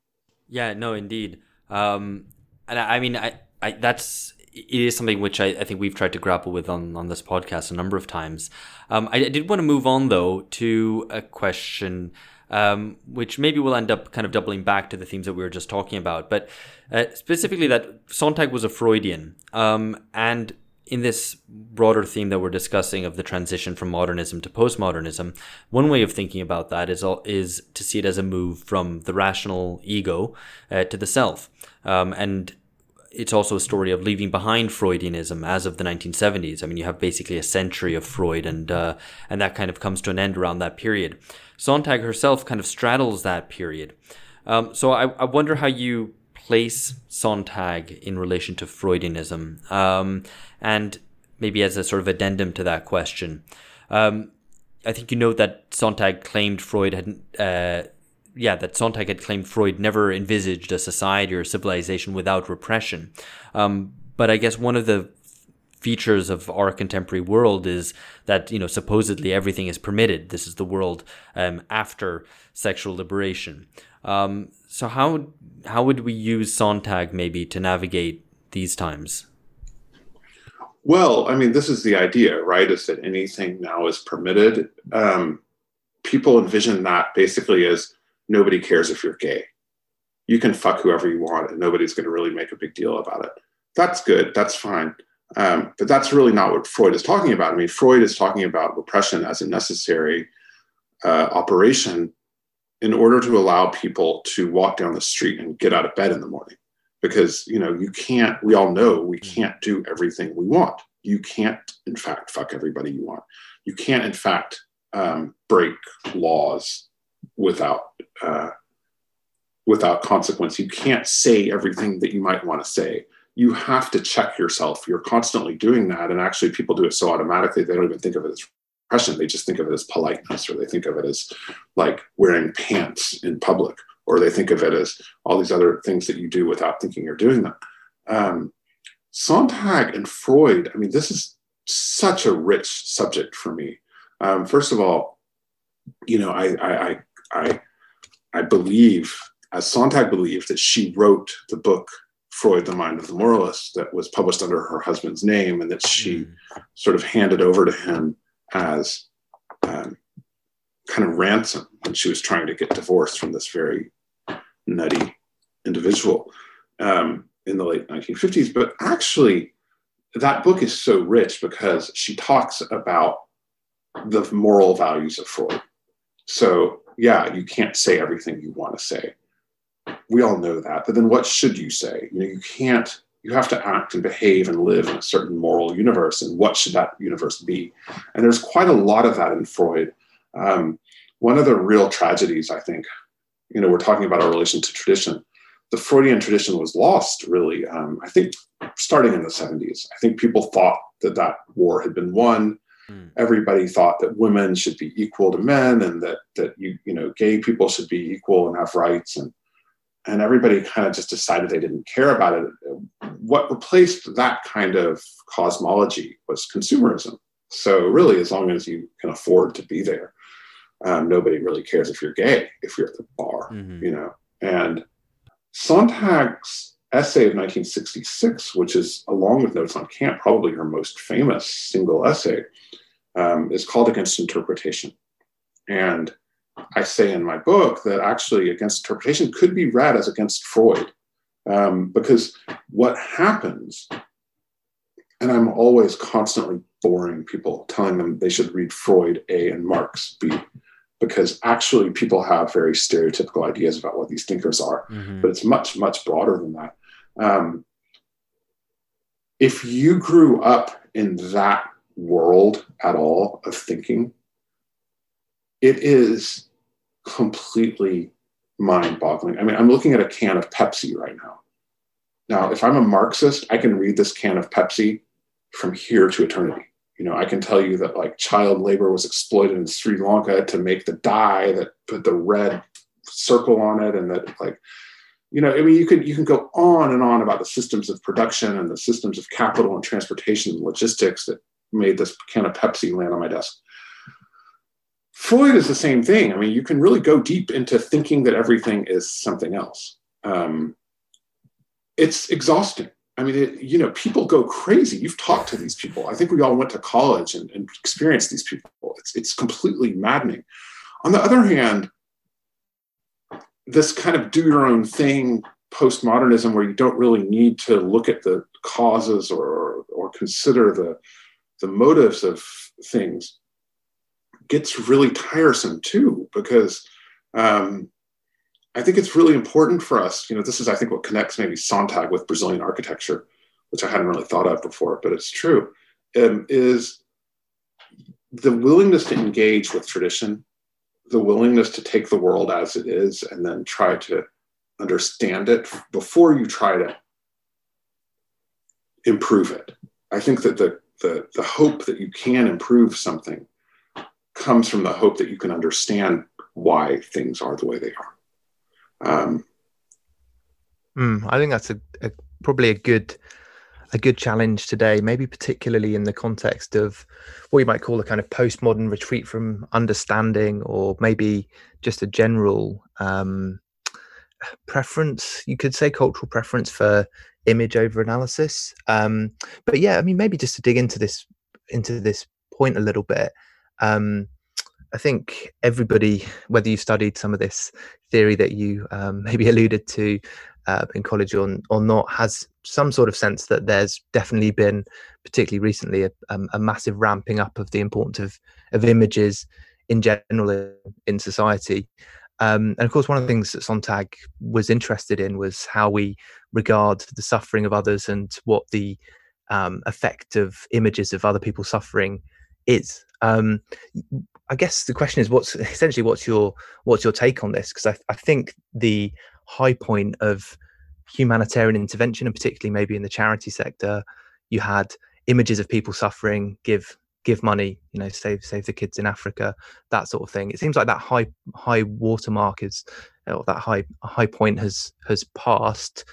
Yeah, no, indeed. And I mean, I that's, it is something which I think we've tried to grapple with on this podcast a number of times. I did want to move on, though, to a question which maybe will end up kind of doubling back to the themes that we were just talking about, but specifically that Sontag was a Freudian. And in this broader theme that we're discussing of the transition from modernism to postmodernism, one way of thinking about that is to see it as a move from the rational ego to the self. And it's also a story of leaving behind Freudianism as of the 1970s. I mean, you have basically a century of Freud, and that kind of comes to an end around that period. Sontag herself kind of straddles that period. So I wonder how you place Sontag in relation to Freudianism, and maybe as a sort of addendum to that question. I think you note that Sontag claimed Freud hadn't... that Sontag had claimed Freud never envisaged a society or a civilization without repression. But I guess one of the features of our contemporary world is that, you know, supposedly everything is permitted. This is the world after sexual liberation. So how would we use Sontag maybe to navigate these times? Well, I mean, this is the idea, right? Is that anything now is permitted. People envision that basically as nobody cares if you're gay. You can fuck whoever you want and nobody's going to really make a big deal about it. That's good. That's fine. But that's really not what Freud is talking about. I mean, Freud is talking about repression as a necessary operation in order to allow people to walk down the street and get out of bed in the morning. Because, you know, you can't, we all know we can't do everything we want. You can't, in fact, fuck everybody you want. You can't, in fact, break laws without consequence. You can't say everything that you might want to say. You have to check yourself. You're constantly doing that. And actually people do it so automatically, they don't even think of it as repression. They just think of it as politeness, or they think of it as like wearing pants in public, or they think of it as all these other things that you do without thinking you're doing them. Sontag and Freud, I mean, this is such a rich subject for me. First of all, you know, I believe, as Sontag believed, that she wrote the book Freud, the Mind of the Moralist, that was published under her husband's name, and that she sort of handed over to him as kind of ransom when she was trying to get divorced from this very nutty individual in the late 1950s. But actually, that book is so rich because she talks about the moral values of Freud. So, yeah, you can't say everything you want to say. We all know that, but then what should you say? You know, you can't, you have to act and behave and live in a certain moral universe, and what should that universe be? And there's quite a lot of that in Freud. One of the real tragedies, I think, you know, we're talking about our relation to tradition. The Freudian tradition was lost, really, I think, starting in the 70s. I think people thought that that war had been won. Everybody thought that women should be equal to men, and that you know, gay people should be equal and have rights, and everybody kind of just decided they didn't care about it. What replaced that kind of cosmology was consumerism. So really, as long as you can afford to be there, nobody really cares if you're gay, if you're at the bar, you know. And Sontag's essay of 1966, which is, along with Notes on Kant, probably her most famous single essay, is called Against Interpretation. And I say in my book that actually Against Interpretation could be read as against Freud, because what happens, and I'm always constantly boring people, telling them they should read Freud A and Marx B, because actually people have very stereotypical ideas about what these thinkers are, but it's much, much broader than that. If you grew up in that world at all of thinking, it is completely mind-boggling. I mean, I'm looking at a can of Pepsi right now. Now, if I'm a Marxist, I can read this can of Pepsi from here to eternity. You know, I can tell you that, like, child labor was exploited in Sri Lanka to make the dye that put the red circle on it, and that, like, you know, I mean, you can go on and on about the systems of production and the systems of capital and transportation and logistics that made this can of Pepsi land on my desk. Freud is the same thing. I mean, you can really go deep into thinking that everything is something else. It's exhausting. I mean, you know, people go crazy. You've talked to these people. I think we all went to college and experienced these people. It's completely maddening. On the other hand, this kind of do your own thing postmodernism, where you don't really need to look at the causes or consider the motives of things, gets really tiresome too, because I think it's really important for us. You know, this is, I think, what connects maybe Sontag with Brazilian architecture, which I hadn't really thought of before, but it's true, is the willingness to engage with tradition, the willingness to take the world as it is and then try to understand it before you try to improve it. I think that the hope that you can improve something comes from the hope that you can understand why things are the way they are. I think that's probably a good challenge today, maybe particularly in the context of what you might call a kind of postmodern retreat from understanding, or maybe just a general preference, you could say cultural preference for image over analysis. But yeah, I mean, maybe just to dig into this point a little bit. I think everybody, whether you studied some of this theory that you maybe alluded to in college or not, has some sort of sense that there's definitely been, particularly recently, a massive ramping up of the importance of images in general in society. And of course, one of the things that Sontag was interested in was how we regard the suffering of others and what the effect of images of other people's suffering is. I guess the question is, what's your take on this? Because I think the high point of humanitarian intervention, and particularly maybe in the charity sector, you had images of people suffering, give money, you know, save the kids in Africa, that sort of thing. It seems like that high watermark is, or that high point has passed.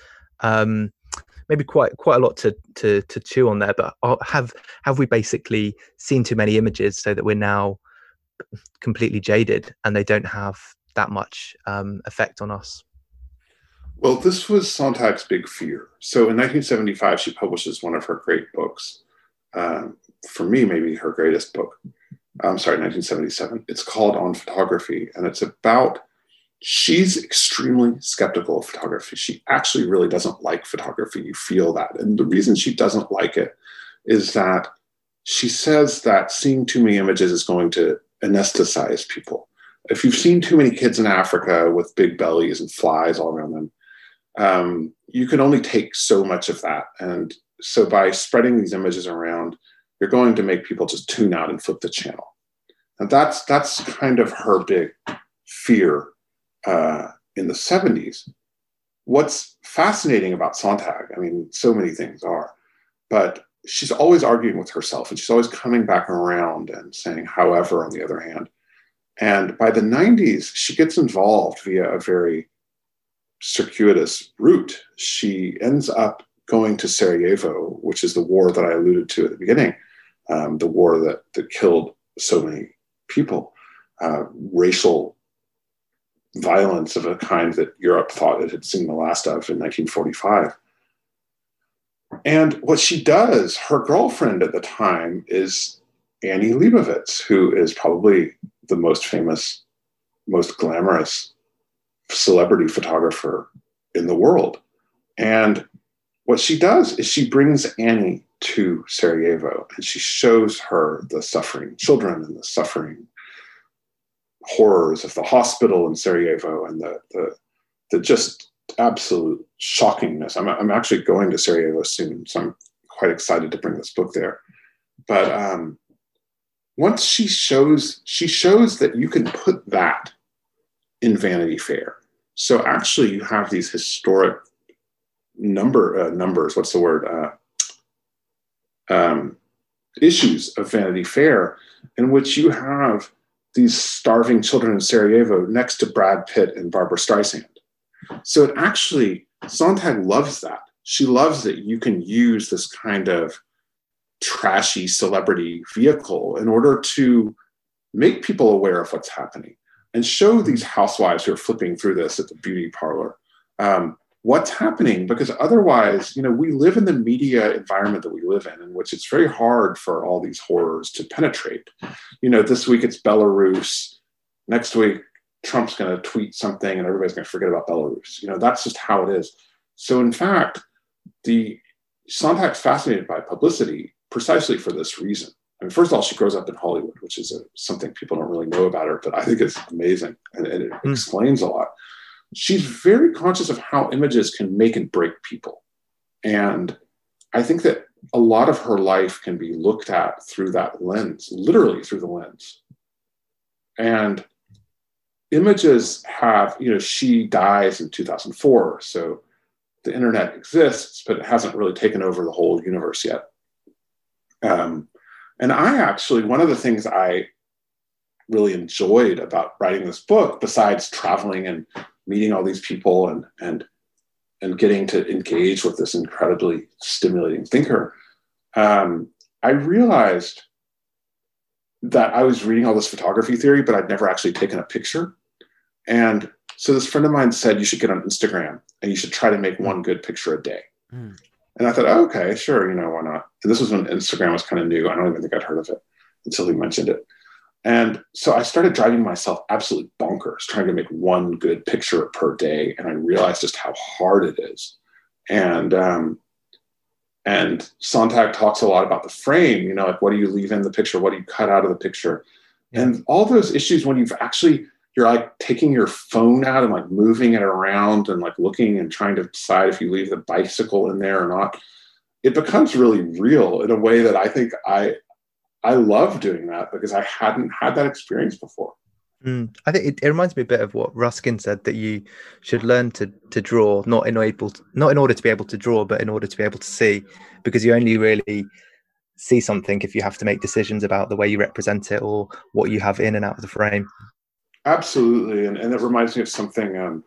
Maybe quite a lot to chew on there. But have we basically seen too many images so that we're now completely jaded and they don't have that much effect on us? Well, this was Sontag's big fear. So in 1975, she publishes one of her great books. For me, maybe her greatest book. I'm sorry, 1977. It's called On Photography, and it's about, she's extremely skeptical of photography. She actually really doesn't like photography. You feel that. And the reason she doesn't like it is that she says that seeing too many images is going to anesthetize people. If you've seen too many kids in Africa with big bellies and flies all around them, you can only take so much of that. And so by spreading these images around, you're going to make people just tune out and flip the channel. And that's kind of her big fear in the 70s. What's fascinating about Sontag, I mean, so many things are, but she's always arguing with herself and she's always coming back around and saying, however, on the other hand. And by the 90s, she gets involved via a very circuitous route. She ends up going to Sarajevo, which is the war that I alluded to at the beginning, the war that killed so many people, racial violence of a kind that Europe thought it had seen the last of in 1945. And what she does, her girlfriend at the time is Annie Leibovitz, who is probably the most famous, most glamorous celebrity photographer in the world. And what she does is she brings Annie to Sarajevo and she shows her the suffering children and the suffering horrors of the hospital in Sarajevo and the just absolute shockingness. I'm actually going to Sarajevo soon, so I'm quite excited to bring this book there. But once she shows that you can put that in Vanity Fair. So actually you have these historic issues of Vanity Fair, in which you have these starving children in Sarajevo next to Brad Pitt and Barbara Streisand. So it actually, Sontag loves that. She loves that you can use this kind of trashy celebrity vehicle in order to make people aware of what's happening and show these housewives who are flipping through this at the beauty parlor, what's happening, because otherwise, you know, we live in the media environment that we live in which it's very hard for all these horrors to penetrate. You know, this week it's Belarus. Next week, Trump's going to tweet something and everybody's going to forget about Belarus. You know, that's just how it is. So in fact, Sontag's fascinated by publicity precisely for this reason. I mean, first of all, she grows up in Hollywood, which is something people don't really know about her, but I think it's amazing and it explains a lot. She's very conscious of how images can make and break people. And I think that a lot of her life can be looked at through that lens, literally through the lens. And images have, you know, she dies in 2004. So the internet exists, but it hasn't really taken over the whole universe yet. And I actually, one of the things I really enjoyed about writing this book, besides traveling and meeting all these people and getting to engage with this incredibly stimulating thinker, I realized that I was reading all this photography theory, but I'd never actually taken a picture. And So this friend of mine said, you should get on Instagram and you should try to make one good picture a day. Mm. And I thought, oh, okay, sure, you know, why not? And this was when Instagram was kind of new. I don't even think I'd heard of it until he mentioned it. And so I started driving myself absolutely bonkers, trying to make one good picture per day. And I realized just how hard it is. And Sontag talks a lot about the frame, you know, like what do you leave in the picture? What do you cut out of the picture? Yeah. And all those issues when you've actually, you're like taking your phone out and like moving it around and like looking and trying to decide if you leave the bicycle in there or not, it becomes really real in a way that I think I love doing that because I hadn't had that experience before. Mm. I think it reminds me a bit of what Ruskin said, that you should learn to draw, not in order to be able to draw, but in order to be able to see, because you only really see something if you have to make decisions about the way you represent it or what you have in and out of the frame. Absolutely. And that reminds me of something.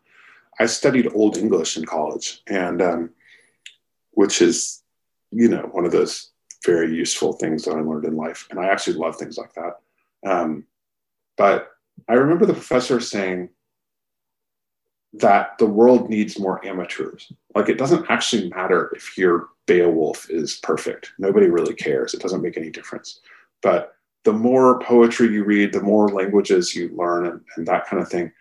I studied Old English in college, and which is, you know, one of those very useful things that I learned in life. And I actually love things like that. But I remember the professor saying that the world needs more amateurs. Like, it doesn't actually matter if your Beowulf is perfect. Nobody really cares. It doesn't make any difference. But the more poetry you read, the more languages you learn and that kind of thing,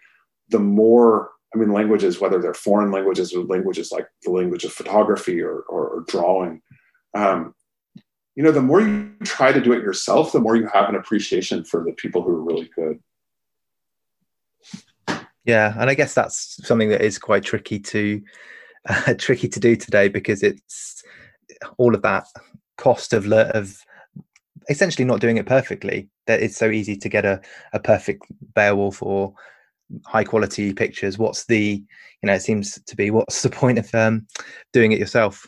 the more, I mean, languages, whether they're foreign languages or languages like the language of photography or drawing, you know, the more you try to do it yourself, the more you have an appreciation for the people who are really good. Yeah, and I guess that's something that is quite tricky to do today, because it's all of that cost of essentially not doing it perfectly. That it's so easy to get a perfect Beowulf or high quality pictures. What's the point of doing it yourself?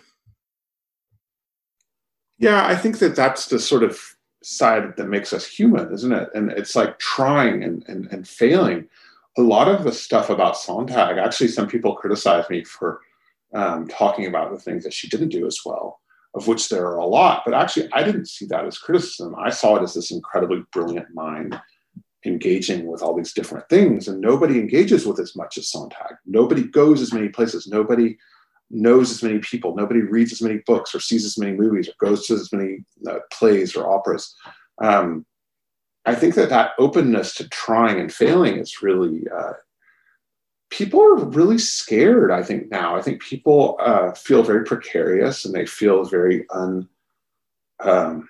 Yeah, I think that's the sort of side that makes us human, isn't it? And it's like trying and failing. A lot of the stuff about Sontag, actually, some people criticize me for talking about the things that she didn't do as well, of which there are a lot, but actually I didn't see that as criticism. I saw it as this incredibly brilliant mind engaging with all these different things, and nobody engages with as much as Sontag. Nobody goes as many places, nobody knows as many people, nobody reads as many books or sees as many movies or goes to as many plays or operas. I think that openness to trying and failing is really, people are really scared, I think, now. I think people feel very precarious, and they feel very unwilling,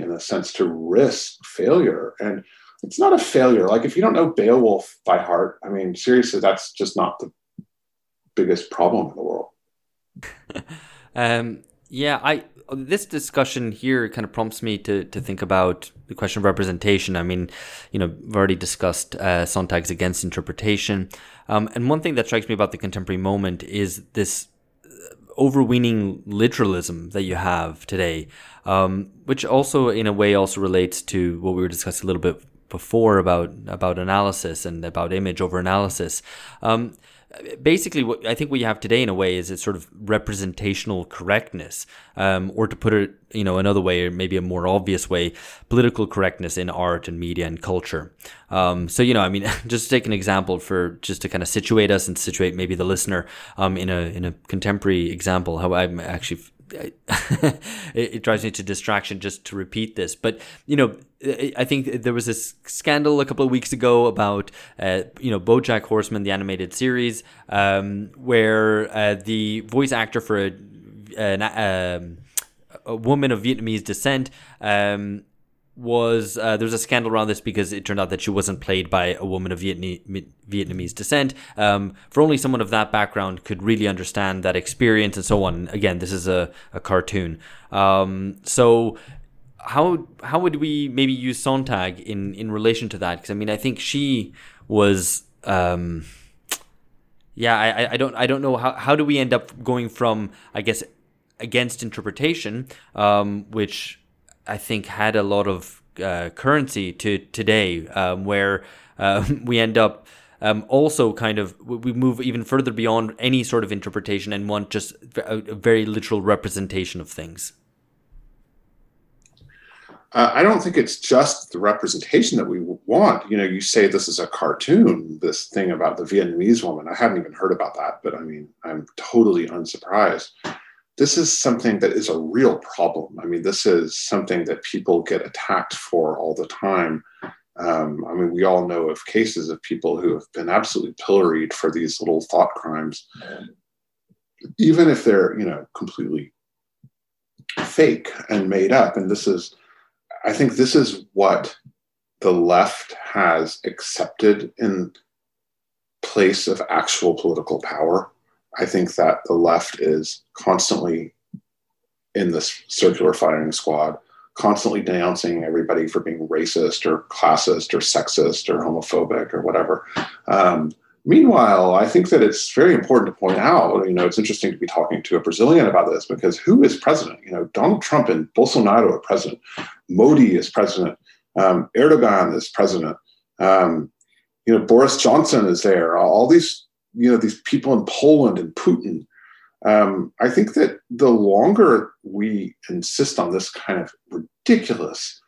in a sense, to risk failure. And it's not a failure. Like, if you don't know Beowulf by heart, I mean, seriously, that's just not the biggest problem in the world. This discussion here kind of prompts me to think about the question of representation. I mean, you know, we've already discussed Sontag's against interpretation. And one thing that strikes me about the contemporary moment is this overweening literalism that you have today, which also in a way also relates to what we were discussing a little bit before about analysis and about image over analysis. Basically, what I think we have today in a way is it's sort of representational correctness, or to put it, you know, another way, or maybe a more obvious way, political correctness in art and media and culture. So, you know, I mean, just to take an example just to kind of situate us and situate maybe the listener in a contemporary example, how I'm actually... it drives me to distraction just to repeat this. But, you know, I think there was this scandal a couple of weeks ago about, you know, BoJack Horseman, the animated series, where the voice actor for a woman of Vietnamese descent was there was a scandal around this because it turned out that she wasn't played by a woman of Vietnamese descent. For only someone of that background could really understand that experience and so on. Again, this is a cartoon. So how would we maybe use Sontag in relation to that? Because I mean, I think she was... I don't know how do we end up going from, I guess, against interpretation, which... I think had a lot of currency to today, where we end up also kind of, we move even further beyond any sort of interpretation and want just a very literal representation of things. I don't think it's just the representation that we want. You know, you say this is a cartoon, this thing about the Vietnamese woman. I hadn't even heard about that, but I mean, I'm totally unsurprised. This is something that is a real problem. I mean, this is something that people get attacked for all the time. I mean, we all know of cases of people who have been absolutely pilloried for these little thought crimes, even if they're, you know, completely fake and made up. And this is, I think this is what the left has accepted in place of actual political power. I think that the left is constantly in this circular firing squad, constantly denouncing everybody for being racist or classist or sexist or homophobic or whatever. Meanwhile, I think that it's very important to point out, you know, it's interesting to be talking to a Brazilian about this, because who is president? You know, Donald Trump and Bolsonaro are president. Modi is president. Erdogan is president. You know, Boris Johnson is there. All these, you know, these people in Poland and Putin. I think that the longer we insist on this kind of ridiculous,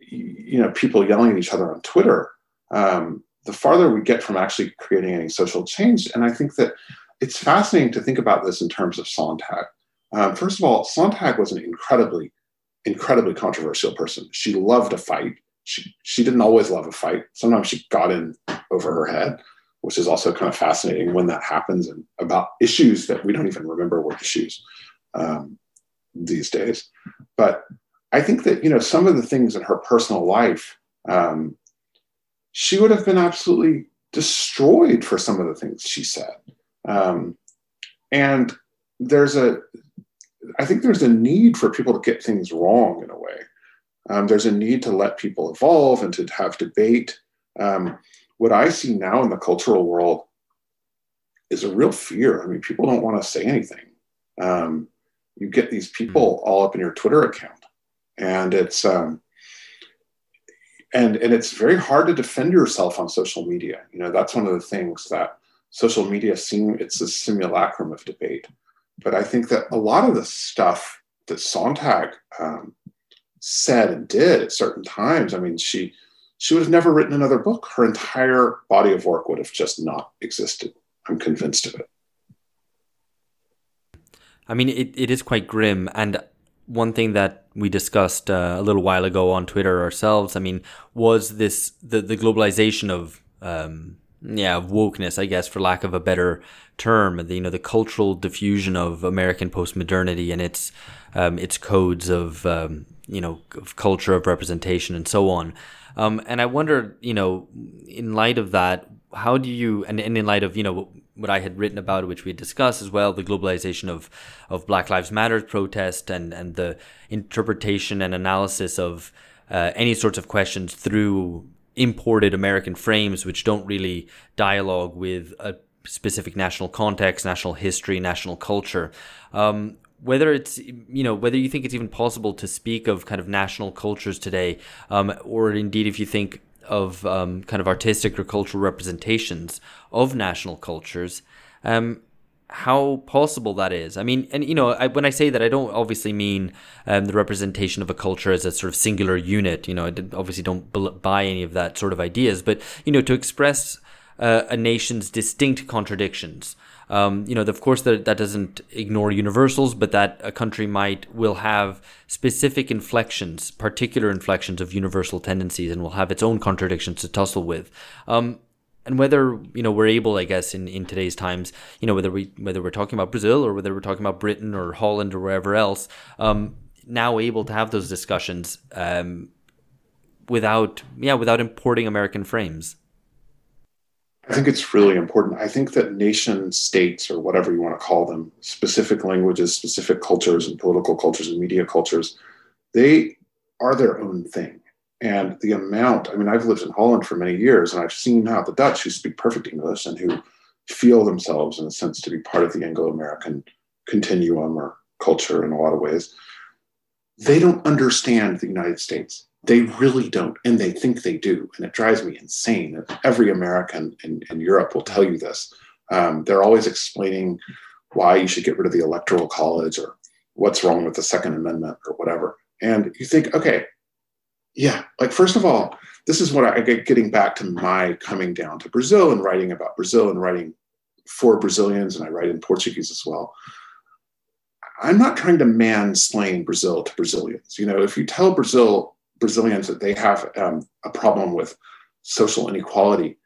you know, people yelling at each other on Twitter, the farther we get from actually creating any social change. And I think that it's fascinating to think about this in terms of Sontag. First of all, Sontag was an incredibly controversial person. She loved a fight. She didn't always love a fight. Sometimes she got in over her head, which is also kind of fascinating when that happens, and about issues that we don't even remember were issues these days. But I think that, you know, some of the things in her personal life, she would have been absolutely destroyed for some of the things she said. And I think there's a need for people to get things wrong in a way. There's a need to let people evolve and to have debate. What I see now in the cultural world is a real fear. I mean, people don't want to say anything. You get these people all up in your Twitter account, and it's, And it's very hard to defend yourself on social media. You know, that's one of the things that social media it's a simulacrum of debate. But I think that a lot of the stuff that Sontag said and did at certain times, I mean, she would have never written another book. Her entire body of work would have just not existed. I'm convinced of it. I mean, it is quite grim. And one thing that we discussed a little while ago on Twitter ourselves, I mean, was this the globalization of wokeness, I guess, for lack of a better term, the cultural diffusion of American postmodernity and its codes of of culture, of representation, and so on. And I wonder, you know, in light of that, how do you, and in light of, you know, what I had written about, which we discussed as well, the globalization of Black Lives Matter protest and the interpretation and analysis of any sorts of questions through imported American frames, which don't really dialogue with a specific national context, national history, national culture. Whether it's, you know, whether you think it's even possible to speak of kind of national cultures today, or indeed if you think of kind of artistic or cultural representations of national cultures, how possible that is. I mean, and, you know, when I say that, I don't obviously mean the representation of a culture as a sort of singular unit. You know, I obviously don't buy any of that sort of ideas, but, you know, to express a nation's distinct contradictions. You know, of course, that doesn't ignore universals, but that a country will have specific inflections, particular inflections of universal tendencies, and will have its own contradictions to tussle with. And whether, you know, we're able, I guess, in today's times, you know, whether we're talking about Brazil or whether we're talking about Britain or Holland or wherever else, now able to have those discussions without importing American frames. I think it's really important. I think that nation states, or whatever you want to call them, specific languages, specific cultures and political cultures and media cultures, they are their own thing. And the amount, I mean, I've lived in Holland for many years, and I've seen how the Dutch, who speak perfect English and who feel themselves in a sense to be part of the Anglo-American continuum or culture in a lot of ways, they don't understand the United States. They really don't, and they think they do, and it drives me insane. Every American in Europe will tell you this. They're always explaining why you should get rid of the Electoral College or what's wrong with the Second Amendment or whatever. And you think, okay, Yeah, like, first of all, this is what I get, getting back to my coming down to Brazil and writing about Brazil and writing for Brazilians, and I write in Portuguese as well. I'm not trying to mansplain Brazil to Brazilians. You know, if you tell Brazilians that they have a problem with social inequality,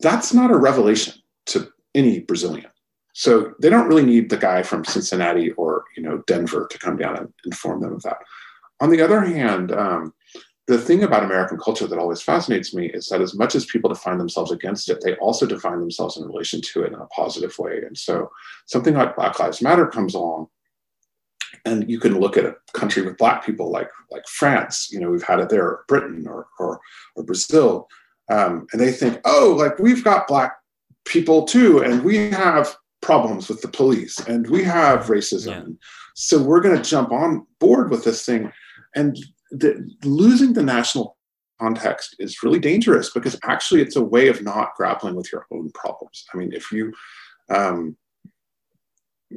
that's not a revelation to any Brazilian. So they don't really need the guy from Cincinnati or, you know, Denver to come down and inform them of that. On the other hand, the thing about American culture that always fascinates me is that as much as people define themselves against it, they also define themselves in relation to it in a positive way. And so something like Black Lives Matter comes along, and you can look at a country with Black people like France, you know, we've had it there, or Britain or Brazil, and they think, oh, like, we've got Black people too, and we have problems with the police, and we have racism. Yeah. So we're going to jump on board with this thing. And losing the national context is really dangerous, because actually it's a way of not grappling with your own problems. I mean, if you,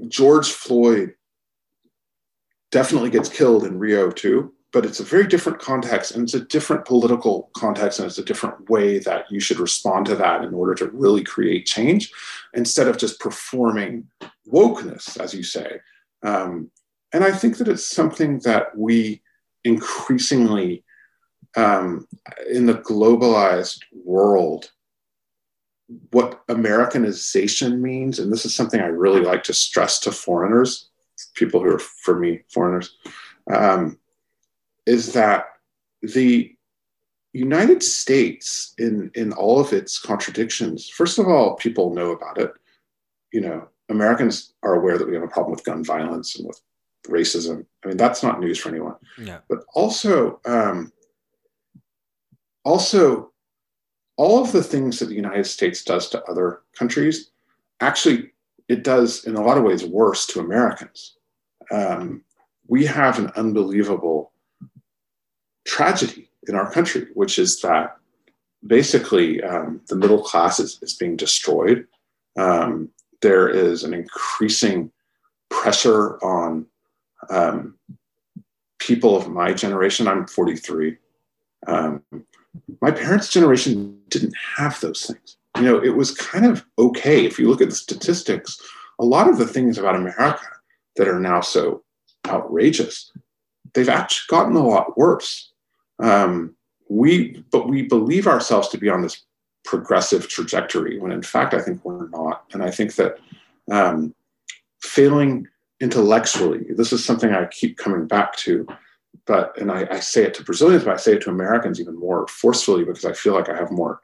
George Floyd definitely gets killed in Rio too, but it's a very different context, and it's a different political context, and it's a different way that you should respond to that in order to really create change, instead of just performing wokeness, as you say. And I think that it's something that we increasingly, in the globalized world, what Americanization means, and this is something I really like to stress to foreigners, people who are, for me, foreigners, is that the United States, in all of its contradictions, first of all, people know about it. You know, Americans are aware that we have a problem with gun violence and with racism. I mean, that's not news for anyone. Yeah. But also, all of the things that the United States does to other countries, actually, it does in a lot of ways worse to Americans. We have an unbelievable tragedy in our country, which is that basically the middle class is being destroyed. There is an increasing pressure on people of my generation. I'm 43. My parents' generation didn't have those things. You know, it was kind of okay. If you look at the statistics, a lot of the things about America that are now so outrageous, they've actually gotten a lot worse. But we believe ourselves to be on this progressive trajectory, when in fact, I think we're not. And I think that failing intellectually, this is something I keep coming back to, and I say it to Brazilians, but I say it to Americans even more forcefully, because I feel like I have more,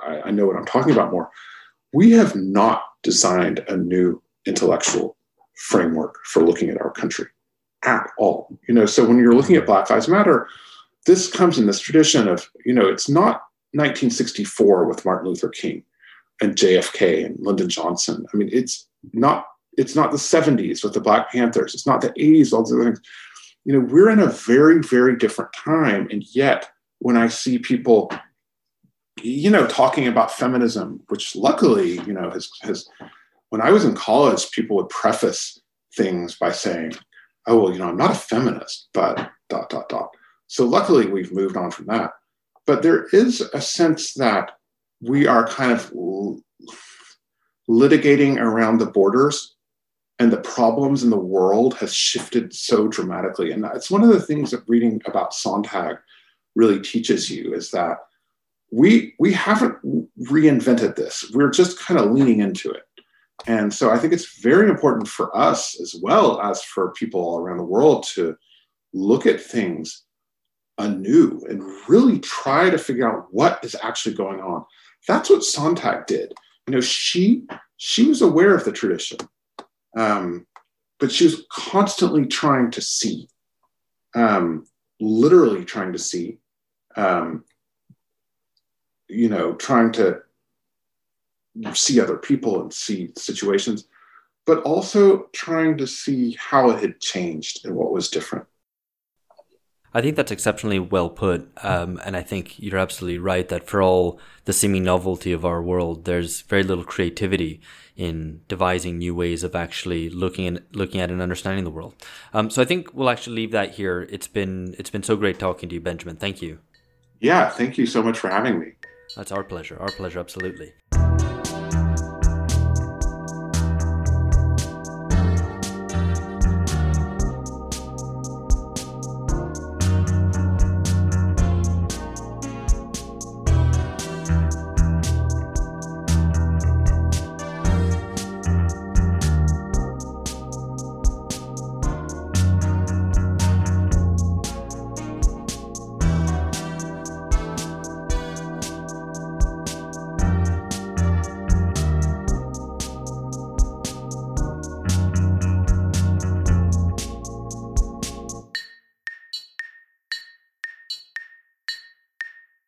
I know what I'm talking about more. We have not designed a new intellectual framework for looking at our country at all. You know, so when you're looking at Black Lives Matter, this comes in this tradition of, you know, it's not 1964 with Martin Luther King and JFK and Lyndon Johnson. I mean, it's not the 70s with the Black Panthers. It's not the 80s, all these other things. You know, we're in a very, very different time. And yet when I see people, you know, talking about feminism, which luckily, you know, has when I was in college, people would preface things by saying, oh, well, you know, I'm not a feminist, but ... So luckily we've moved on from that. But there is a sense that we are kind of litigating around the borders, and the problems in the world has shifted so dramatically. And it's one of the things that reading about Sontag really teaches you, is that we haven't reinvented this. We're just kind of leaning into it. And so I think it's very important for us, as well as for people all around the world, to look at things anew and really try to figure out what is actually going on. That's what Sontag did. You know, she was aware of the tradition, but she was constantly trying to see, literally trying to see, you know, trying to see other people and see situations, but also trying to see how it had changed and what was different. I think that's exceptionally well put, and I think you're absolutely right that for all the seeming novelty of our world, there's very little creativity in devising new ways of actually looking at and understanding the world. So I think we'll actually leave that here. It's been so great talking to you, Benjamin. Thank you. Yeah, thank you so much for having me. That's our pleasure. Our pleasure, absolutely.